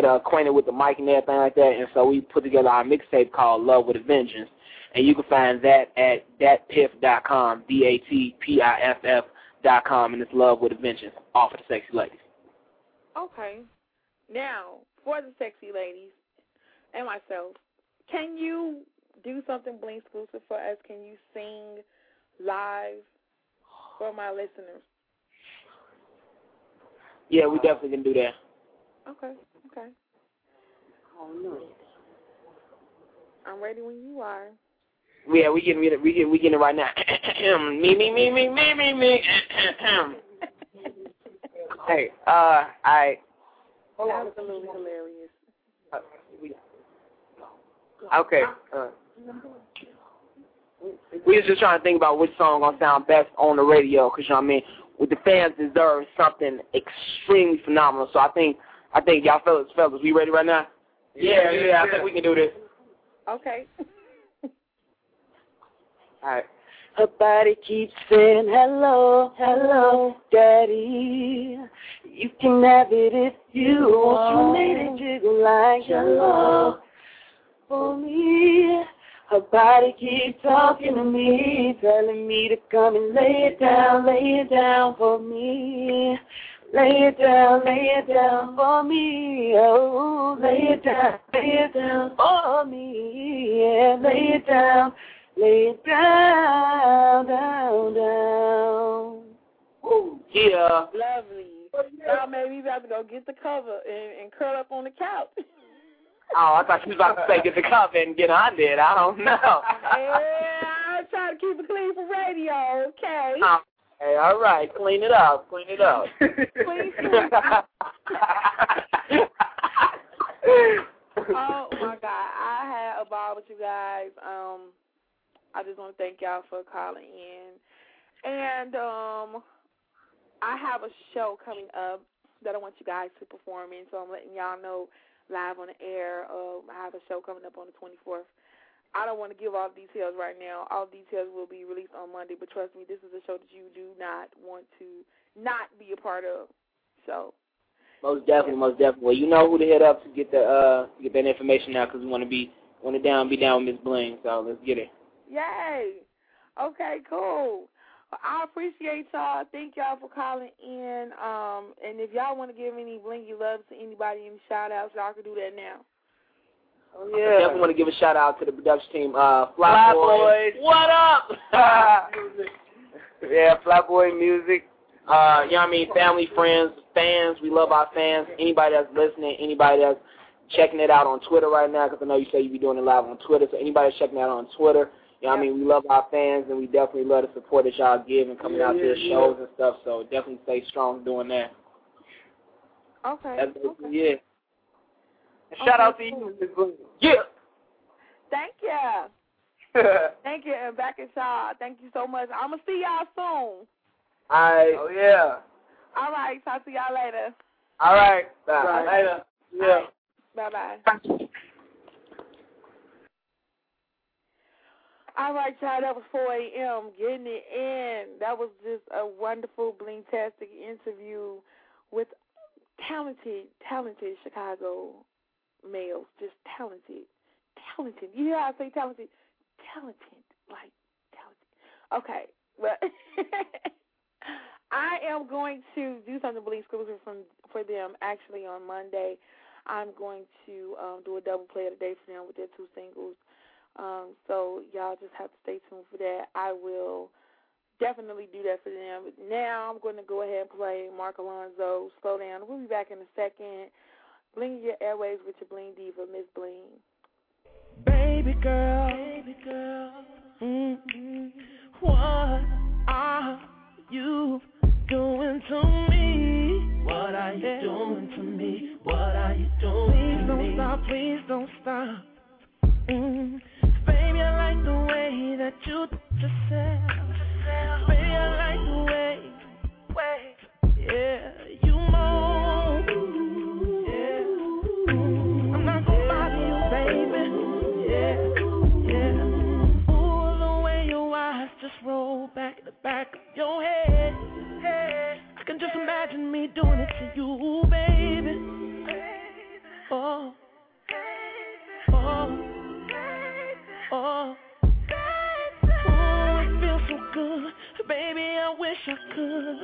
acquainted with the mic and everything like that. And so we put together our mixtape called Love with a Vengeance. And you can find that at datpiff.com, datpiff.com, and it's Love with a Vengeance, all for the sexy ladies. Okay. Now, for the sexy ladies and myself, can you do something Bling exclusive for us? Can you sing live for my listeners? Yeah, we definitely can do that. Okay. Oh, no. I'm ready when you are. Yeah, we getting it right now. me. Hey, that was absolutely hilarious. Okay. We was just trying to think about which song gonna sound best on the radio, cause you know what I mean. With the fans deserve something extremely phenomenal. So I think y'all fellas, we ready right now? Yeah. I think we can do this. Okay. All right. Her body keeps saying, hello, hello, daddy. You can have it if you want. You made it jiggle like hello for me. Her body keeps talking to me, telling me to come and lay it down for me. Lay it down for me, oh, lay it down for me, yeah, lay it down. Ooh, yeah. Lovely. Now maybe you have to go get the cover and curl up on the couch. Oh, I thought you was about to say get the cover and get on there. I don't know. Yeah, I try to keep it clean for radio, okay? Hey, all right, clean it up. Oh, my God, I had a ball with you guys. I just want to thank y'all for calling in. And I have a show coming up that I want you guys to perform in, so I'm letting y'all know live on the air. I have a show coming up on the 24th. I don't want to give all the details right now. All details will be released on Monday, but trust me, this is a show that you do not want to not be a part of. So, most definitely. Well, you know who to hit up to get get that information now, because we want to be down with Miss Bling. So let's get it. Yay! Okay, cool. I appreciate y'all. Thank y'all for calling in. And if y'all want to give any blingy love to anybody, any shout-outs, y'all can do that now. Oh, yeah. I definitely want to give a shout-out to the production team. Flyboy. What up? Yeah, Flyboy Music. You know what I mean? Family, friends, fans. We love our fans. Anybody that's listening, anybody that's checking it out on Twitter right now, because I know you say you be doing it live on Twitter. So anybody that's checking it out on Twitter, you know what I mean? We love our fans, and we definitely love the support that y'all give and coming out to the shows and stuff. So definitely stay strong doing that. Okay. That's basically it. And shout out to you, Ms. Blue. Yeah. Thank you. Thank you, and back at y'all. Thank you so much. I'm going to see y'all soon. All right. Oh, yeah. All right. Talk to y'all later. All right. Bye. Later. Yeah. Right. Bye-bye. All right, y'all, that was 4 a.m. Getting it in. That was just a wonderful, blingtastic interview with talented Chicago males. Just talented. You hear how I say talented? Talented. Okay, well, I am going to do something really exclusive for them. Actually, on Monday, I'm going to do a double play of the day for them with their two singles. So y'all just have to stay tuned for that. I will definitely do that for them. Now I'm going to go ahead and play Mark Alonzo, Slow Down. We'll be back in a second. Bling your airwaves with your Bling Diva, Miss Bling. Baby girl, mm-hmm. What are you doing to me? What are you doing to me? What are you doing to me? Please don't stop. Baby, I like the way that you do yourself. Baby, I like the way, yeah, you move. Yeah. I'm not gonna bother you, baby. Yeah. Ooh, the way your eyes just roll back the back of your head. I can just imagine me doing it to you, baby. Oh. Oh, baby. Oh, it feels so good, baby, I wish I could.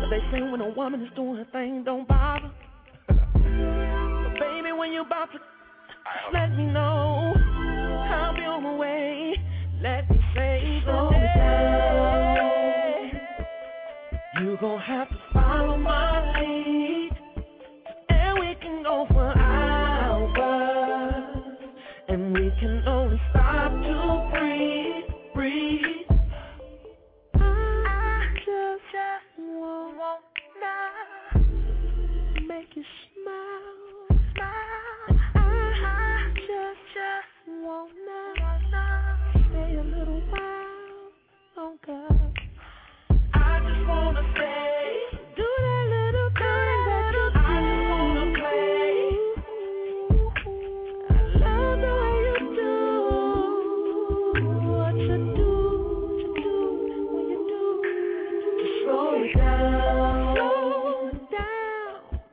But they say when a woman is doing her thing, don't bother. But baby, when you're about to, let me know. I'll be on my way. Let me say slow down. You're gonna have to follow my lead, and we can go for hours. And we can only stop to breathe. I just wanna make you smile. I just wanna stay a little while longer. I just wanna stay. Do that little thing that you do. I just wanna play.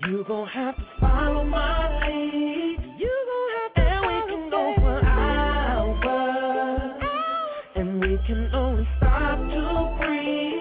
You gon' have to follow my lead. You gon' have to and we can go for hours. And we can only stop to breathe.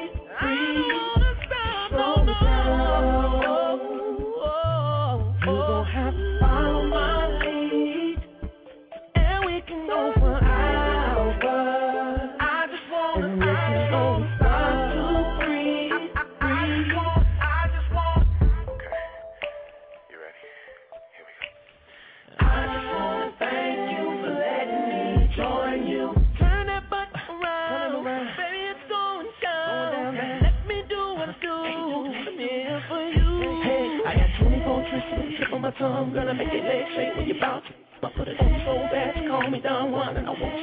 My tongue, gonna make your legs shake when you're bout to. I put it on so bad, you call me down one, and I won't stop it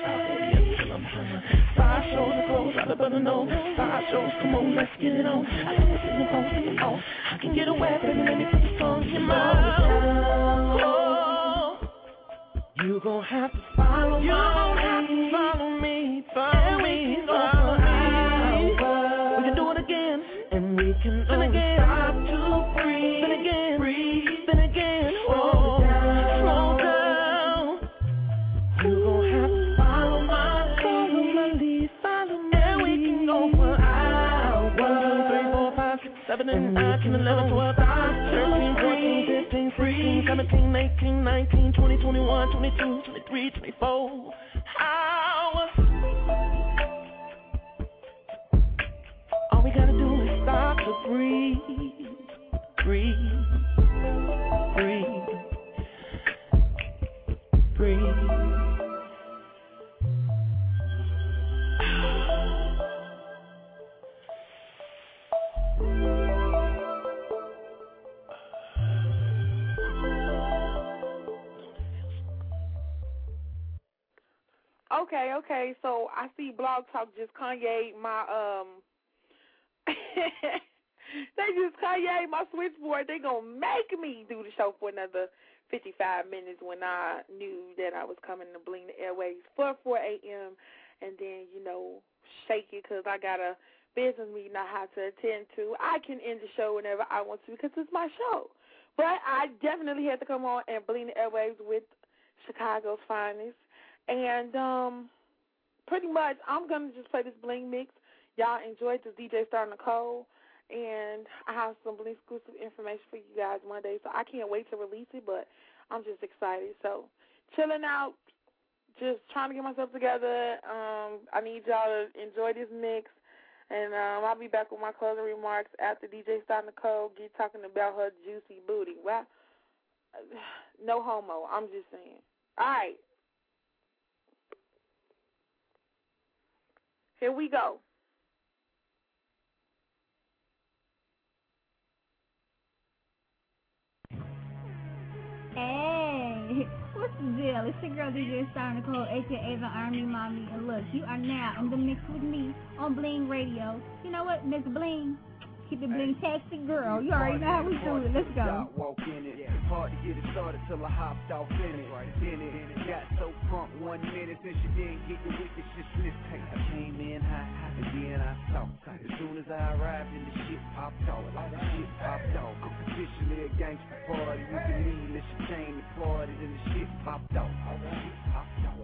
until I'm done. 5 shows are closed, I'd better know. 5 shows, come on, let's get it on. I can sit in the phone, take it off. I can get away, baby, let me put the song in your mouth. You gon' have to follow me. You gon' have to follow me. And we can go for hours. We can do it again, and we can do it again. Stop to breathe. Follow my lead, and we can go for hours. 7 and 9, 10, 11, 12, 13, 14, 15, 16, 17, 18, 19, 20, 21, 22, 23, 24 hours. All we gotta do is stop to breathe, breathe, breathe, breathe. Okay, so I see BlogTalk just Kanye my they just Kanye my switchboard. They gonna make me do the show for another 55 minutes when I knew that I was coming to Bling the Airways for 4 a.m. and then, you know, shake it because I got a business meeting I have to attend to. I can end the show whenever I want to because it's my show. But I definitely had to come on and Bling the Airways with Chicago's finest. And pretty much I'm going to just play this Bling mix. Y'all enjoy it. This DJ Star Nicole. And I have some Bling exclusive information for you guys Monday. So I can't wait to release it, but I'm just excited. So chilling out, just trying to get myself together. I need y'all to enjoy this mix. And I'll be back with my closing remarks after DJ Star Nicole get talking about her juicy booty. Well, no homo. I'm just saying. All right. Here we go. Hey, what's the deal? It's your girl DJ Star Nicole, aka the Army Mommy, and look, you are now in the mix with me on Bling Radio. You know what, Miss Bling? Keep it bling, taxi girl. You already know how we do it. Let's go. Walk in it. Hard to get it started till I hopped off in it. Got so drunk 1 minute since she didn't get the wicked shit slip. I came in high and then I talked. As soon as I arrived in the shit popped off. The shit popped off. Officially a gangster party. You can leave unless you change the party. Then the shit popped off. The shit popped off.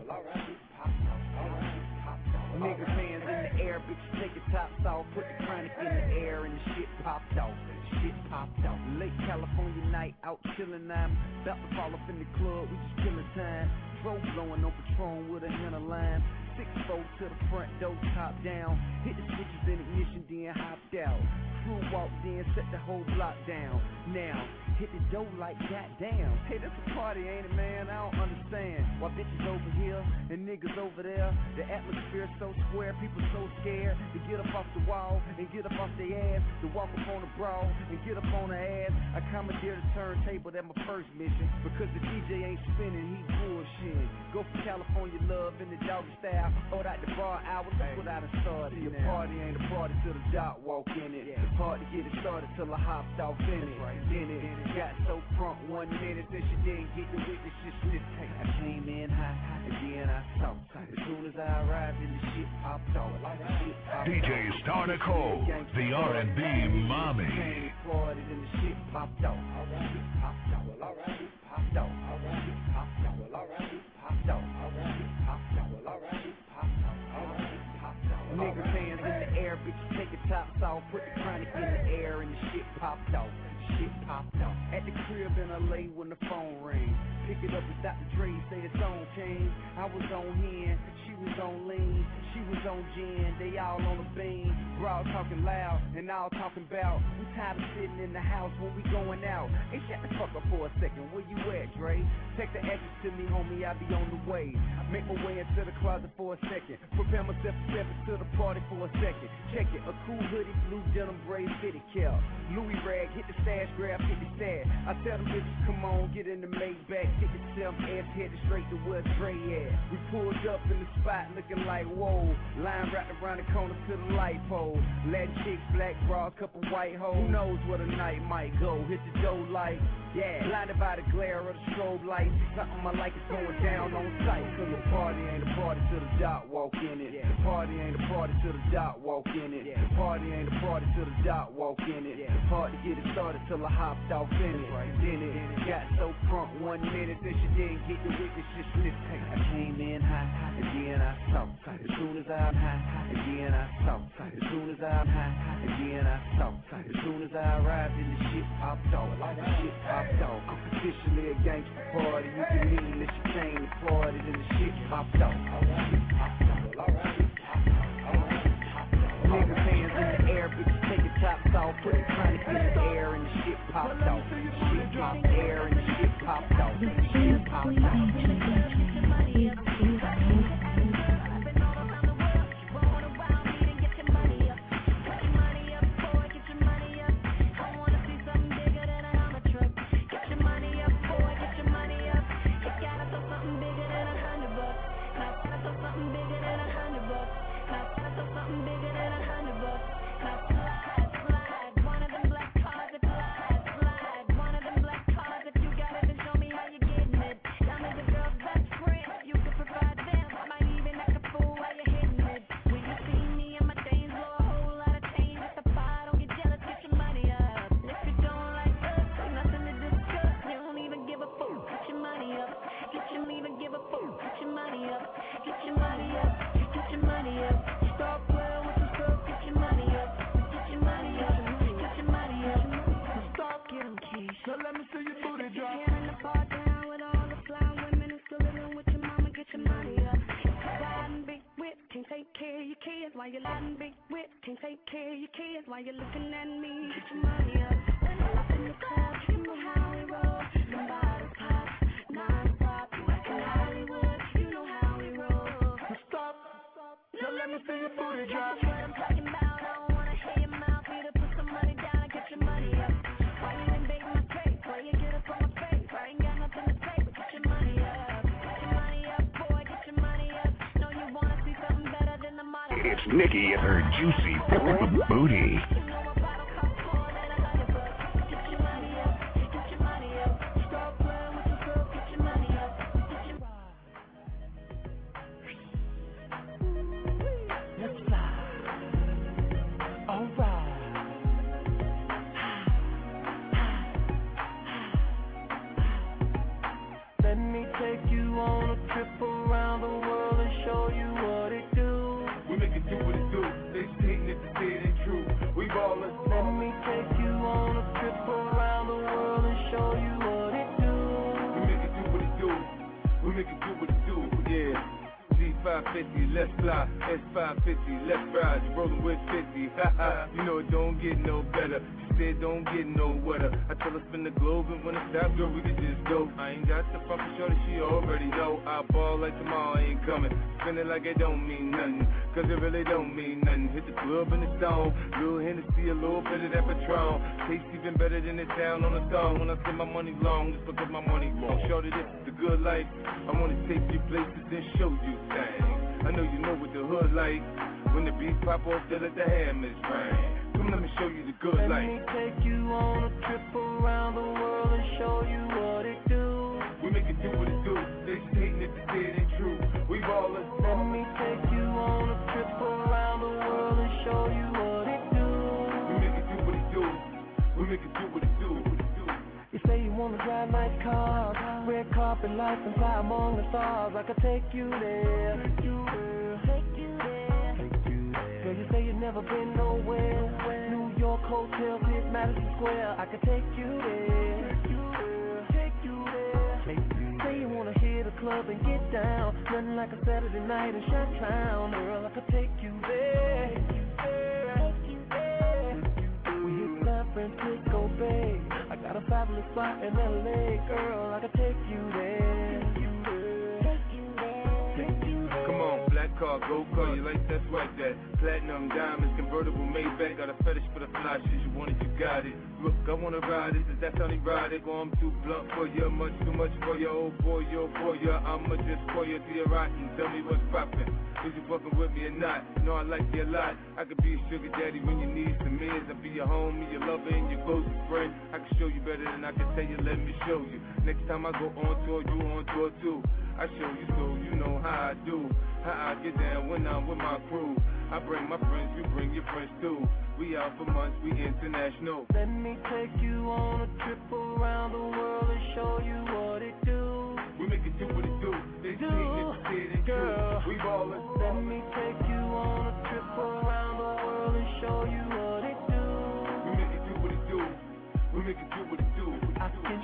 Niggas hands in the air, bitch, take your tops off. Put the chronic in the air and the shit popped off. Shit popped out. Late California night, out chillin'. I'm about to fall off in the club, we just killin' time. Throw blowin' on Patron with a henna line. 6-4 to the front door, top down. Hit the switches in ignition, then hopped out. Crew walked in, set the whole block down. Now, hit the door like goddamn. Hey, that's a party, ain't it, man? I don't understand. Why bitches over here and niggas over there? The atmosphere's so square, people so scared to get up off the wall and get up off their ass, to walk up on the bra and get up on her ass. I commandeered the turntable, that my first mission. Because the DJ ain't spinning, he bullshitting. Go for California love in the doggy style. Hold out the bar hours, that's what I done started. Your party ain't a party till the doc walk in it. Yeah. It's hard to get it started till I hopped off in it. Right. Then it got so drunk 1 minute that she didn't get the witness shit slip. I came in high and then I stopped. As soon as I arrived in the shit popped off. DJ Star Nicole, the R&B mommy. Came party and the shit popped off. Niggas hands in the air, bitch, take your tops off. Put the chronic in the air and the shit popped off. Shit popped off. At the crib in LA when the phone rang. Pick it up and Dr. Dre say the song changed. I was on hand, she was on lean, she was on gin. They all on the beam. We're all talking loud and all talking about. We tired of sitting in the house when we going out. Hey, shut the fuck up for a second. Where you at, Dre? Take the address to me, homie. I be on the way. Make my way into the closet for a second. Prepare myself to step into the party for a second. Check it. A cool hoodie, blue denim, gray fitted cap, Louis rag. Hit the stash, grab, hit the stash. I tell them bitches, come on, get in the Maybach. Kick yourself, ass headed straight to where Dre at. We pulled up in the spot, looking like whoa. Line wrapped around the corner to the light pole. Latin chicks, black bras, couple white hoes. Who knows where the night might go? Hit the door light, yeah. Blinded by the glare of the strobe light. Something I like is going down on sight. Cause the party ain't a party till the dot walk in it. The party ain't a party till the dot walk in it. The party ain't a party till the dot walk in it. It's hard to get it started till I hopped off in it. Then it got so drunk 1 minute that she didn't get the wicked shit slip. I came in high, and then I saw. As soon as I'm high, and then I saw. talk. As soon as I'm high, again I talk. As soon as I arrive in the shit, I talk. Like the shit, I talk. Officially a gangster party. You can leave unless you change the party. Then the shit, I talk. Niggas hands in the air, bitches taking tops off, putting chronic in the air, and the shit popped off. Shit popped air, and the shit popped off. Shit popped off. Nikki and her juicy booty. Girl, let me take you on a trip around the world.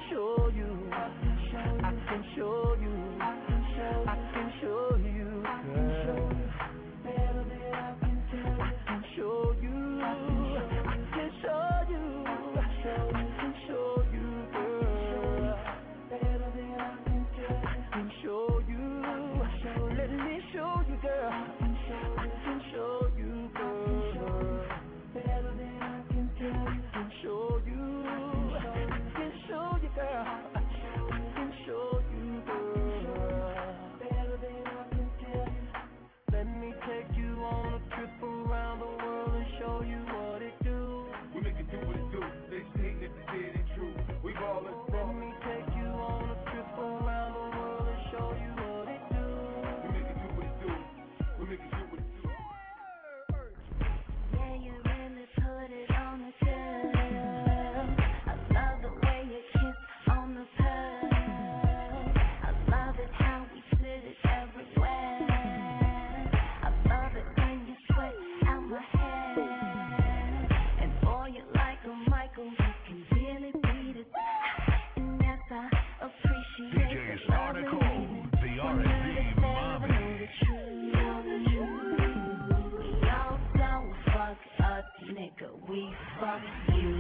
show you. I can show you. I can show you. I can show you. I can show you. I can show you. I can show you, girl. I can show you. Let me show you, girl. I can show you, girl. I can show you. I can show you, girl. I can show you, girl. Let me take you on a trip around the world and show you what it do. We make it do what it do. They say that they did it true. We've all been wrong. Let me take you on a trip around the world and show you what it do. We make it do what it do. We make it do what it do. Yeah, you really put it on the girl. I love the way you kiss on the pearl. I love it how we split it everywhere. DJ Star Nicole, the R&B mommy. We all don't fuck up, nigga. We fuck you.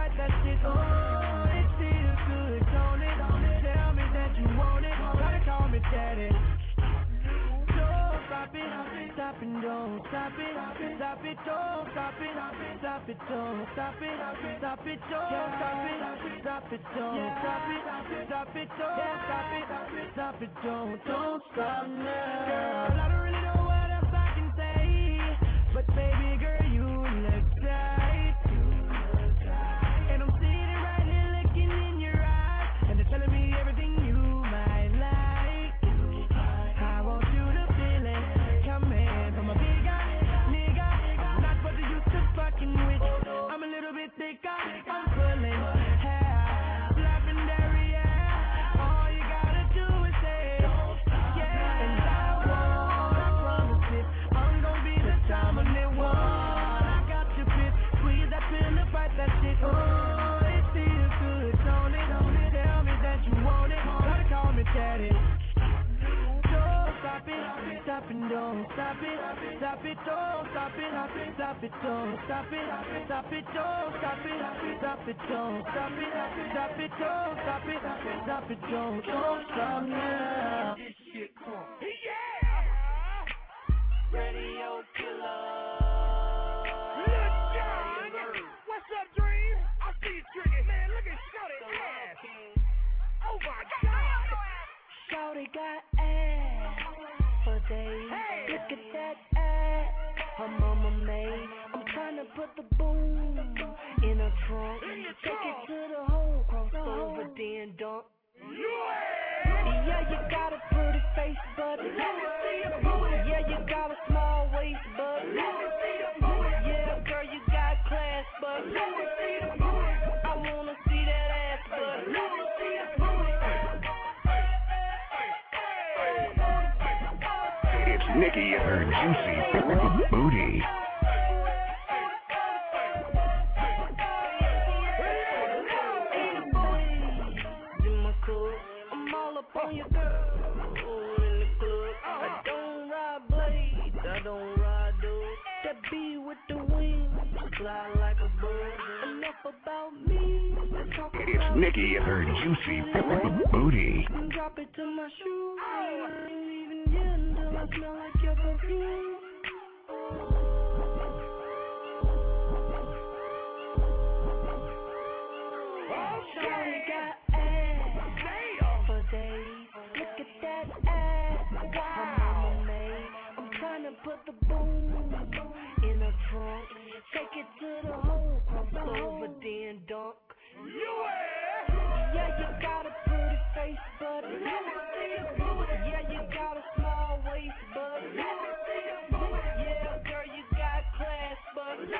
right, that's it. Oh, it feels good, don't it? Tell me that you want it. Try to call me daddy. Don't stop it, stop it, don't stop it, stop it, don't stop it, stop it, don't stop it, stop it, don't stop it, stop it, don't stop it, stop it, don't stop it, don't stop now. Girl, I don't really know what else I can say, but baby girl, you look tight, and I'm sitting right here looking in your eyes, and they're telling me everything you might like. I want you to feel it, come in. I'm a big guy, nigga, I'm not what they used to fucking with. I'm a little bit thicker, I'm pulling hair, legendary, yeah. All you gotta do is say, yeah, and I won't, I promise it. I'm gonna be the dominant one. I got your bitch, squeeze that pill and fight that shit. Oh, it feels good, don't it? Tell me that you want it, gotta call me daddy. Stop it, don't stop it, don't stop it, don't stop it, don't stop it, don't stop it, don't stop now. This shit cool. Yeah! Radio killer. Look, John! What's up, Dream? I see you drinking, man. Look at Shorty ass. Oh my God! Shorty got ass. For days. Hey. Look at that ass, her mama made. I'm trying to put the boom in her trunk, take it to the hole, cross over, then dunk. Yeah, you got a pretty face, but let me see your booty. Yeah, you got a small waist, but let me see your booty. Yeah, girl, you got class, but let me see your booty. I wanna see that ass, but let me see your booty. Nikki and her juicy booty. In my club, I'm all up on your girl. In the club, I don't ride blades, I don't ride doors. That bee with the wings, fly like a bird. Enough about me. It's Nikki and her juicy booty. Drop it to my shoes. I smell like your perfume. Shawty got ass for days. Look at that ass. Wow. I'm made. I'm trying to put the boom in her trunk. Take it to the hole, cross over, then dunk. Yeah, you got a pretty face, but yeah, you got a small waist, but yeah, girl, you got class, but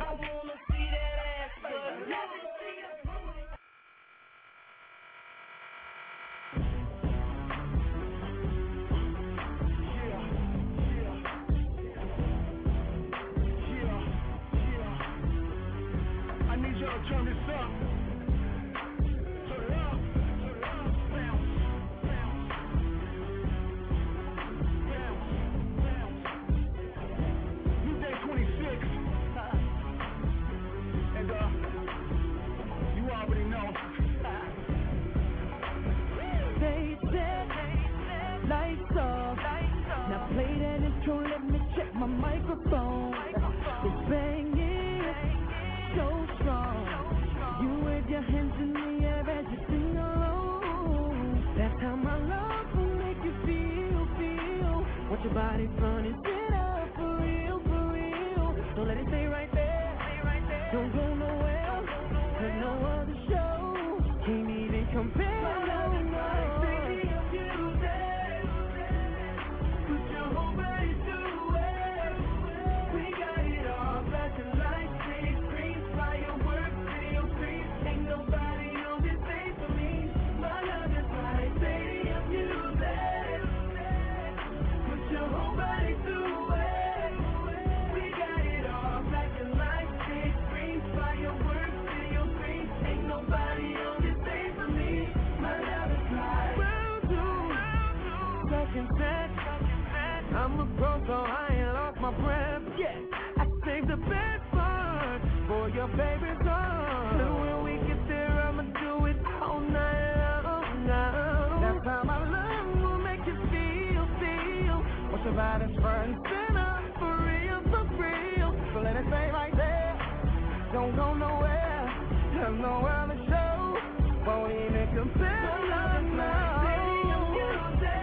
I wanna see that ass, but I need y'all to turn this up. My microphone is banging so strong. You with your hands in the air as you sing along. That's how my love will make you feel. What your body front is set up for real. Don't let it stay right there. Don't go nowhere. There's no other show. Can't even compare. I'm a pro, so I ain't off my breath. Yeah, I saved the best part for your favorite song. And when we get there, I'ma do it all night long. That's how my love will make you feel. What's about us front and up for real, for real. So let it stay right there. Don't go nowhere. Have nowhere to show. Won't even compare. Love now. Baby, I'm guilty.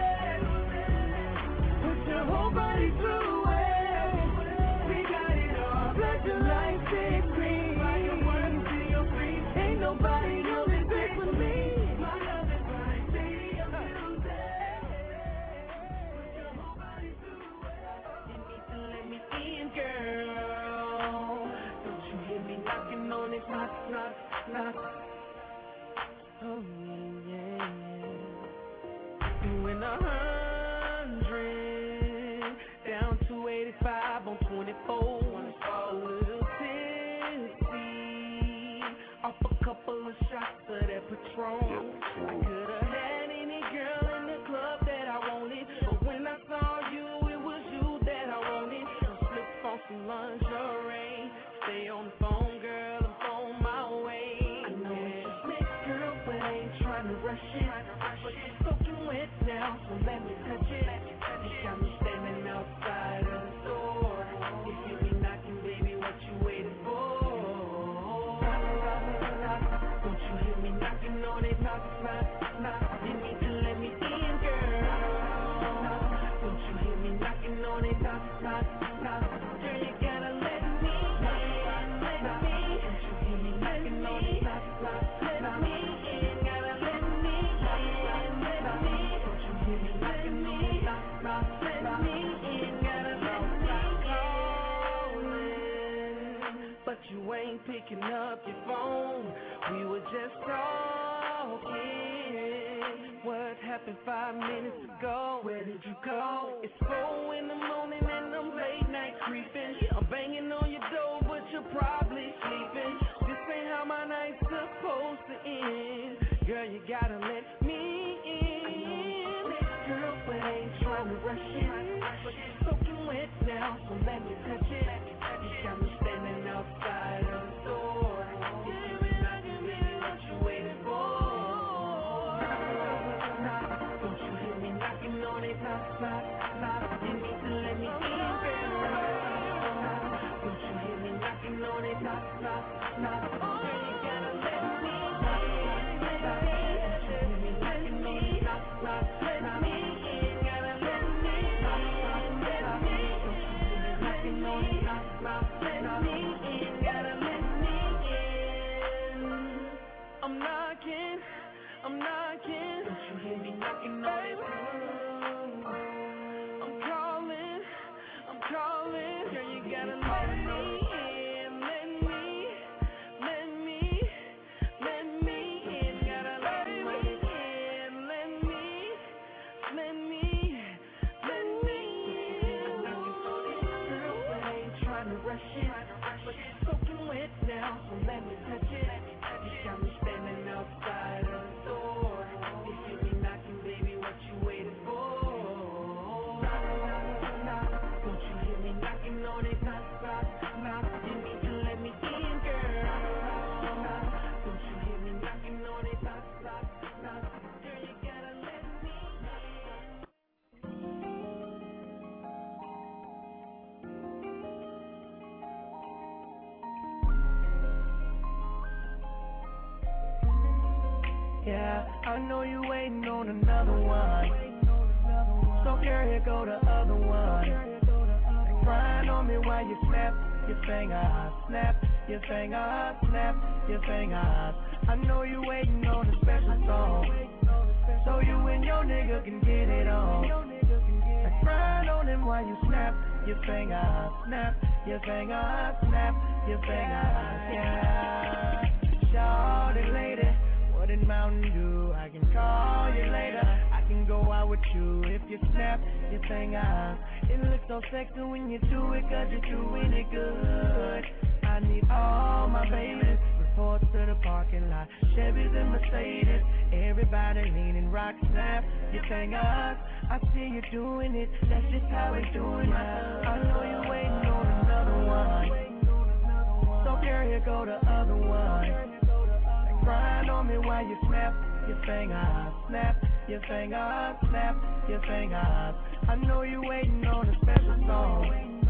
Put your whole body through. Knock. Oh, yeah. You in 100, down 285 on 24. A little tipsy, off a couple of shots of that Patron. I could have had any girl in the club that I wanted, but when I saw you, it was you that I wanted. Some slips on some lingerie, stay on the phone, girl. But you're soaking wet now, so let me touch it. You got me standing outside of the door. If you be knocking, baby, what you waiting for? Don't you hear me knocking on it? Knock. You need to let me in, girl. Don't you hear me knocking on it? Knock. Girl, you gotta let me in. Let me. Don't you hear me knocking on it? Knock. Let me. You ain't picking up your phone. We were just talking. What happened 5 minutes ago? Where did you go? It's 4 a.m. and I'm late night creeping. I'm banging on your door, but you're probably sleeping. This ain't how my night's supposed to end. Girl, you gotta let me in. Girl, but I ain't trying to rush it. But you're soaking wet now, so let me touch it. You got me standing outside of the door. Yeah, we're not gonna be what you waiting for. Don't you hear me knocking on it? Knock. You need to let me in, girl. Don't you hear me knocking on it? Knock. Girl, you gotta let me in. Don't you hear me knocking on it? Knock. I'm knocking. Don't you hear me knocking on it? I'm calling. Girl, you gotta let me in. Gotta let me in. Girl, I ain't trying to rush it, but it's soaking wet now, so let me touch it. You got me standing outside of the door. If you be knocking, baby, what you waiting for? Don't you hear me knocking on it? Knock. You need to let me in, girl. Don't you hear me knocking on it? Knock. Girl, you gotta let me in. Yeah, I know you waiting on another one. So girl, here go the other one. Crying on me while you snap your fingers, snap your fingers, snap your fingers. I know you waiting on a special song, so you and your nigga can get it on. Crying on him while you snap your fingers, snap your fingers, snap your fingers. Yeah, shawty lady. In Mountain Dew, I can call you later. I can go out with you if you snap your fingers. It looks so sexy when you do it, cause you're doing it good. I need all my babies, reports to the parking lot, Chevys and Mercedes. Everybody leaning rock, snap your fingers. I see you doing it, that's just how we doing it. I know you're waiting on another one. so girl, here go the other one. Crying on me while you snap your finger, snap your finger, snap your finger. I know you waiting on a special song,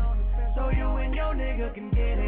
so you and your nigga can get it.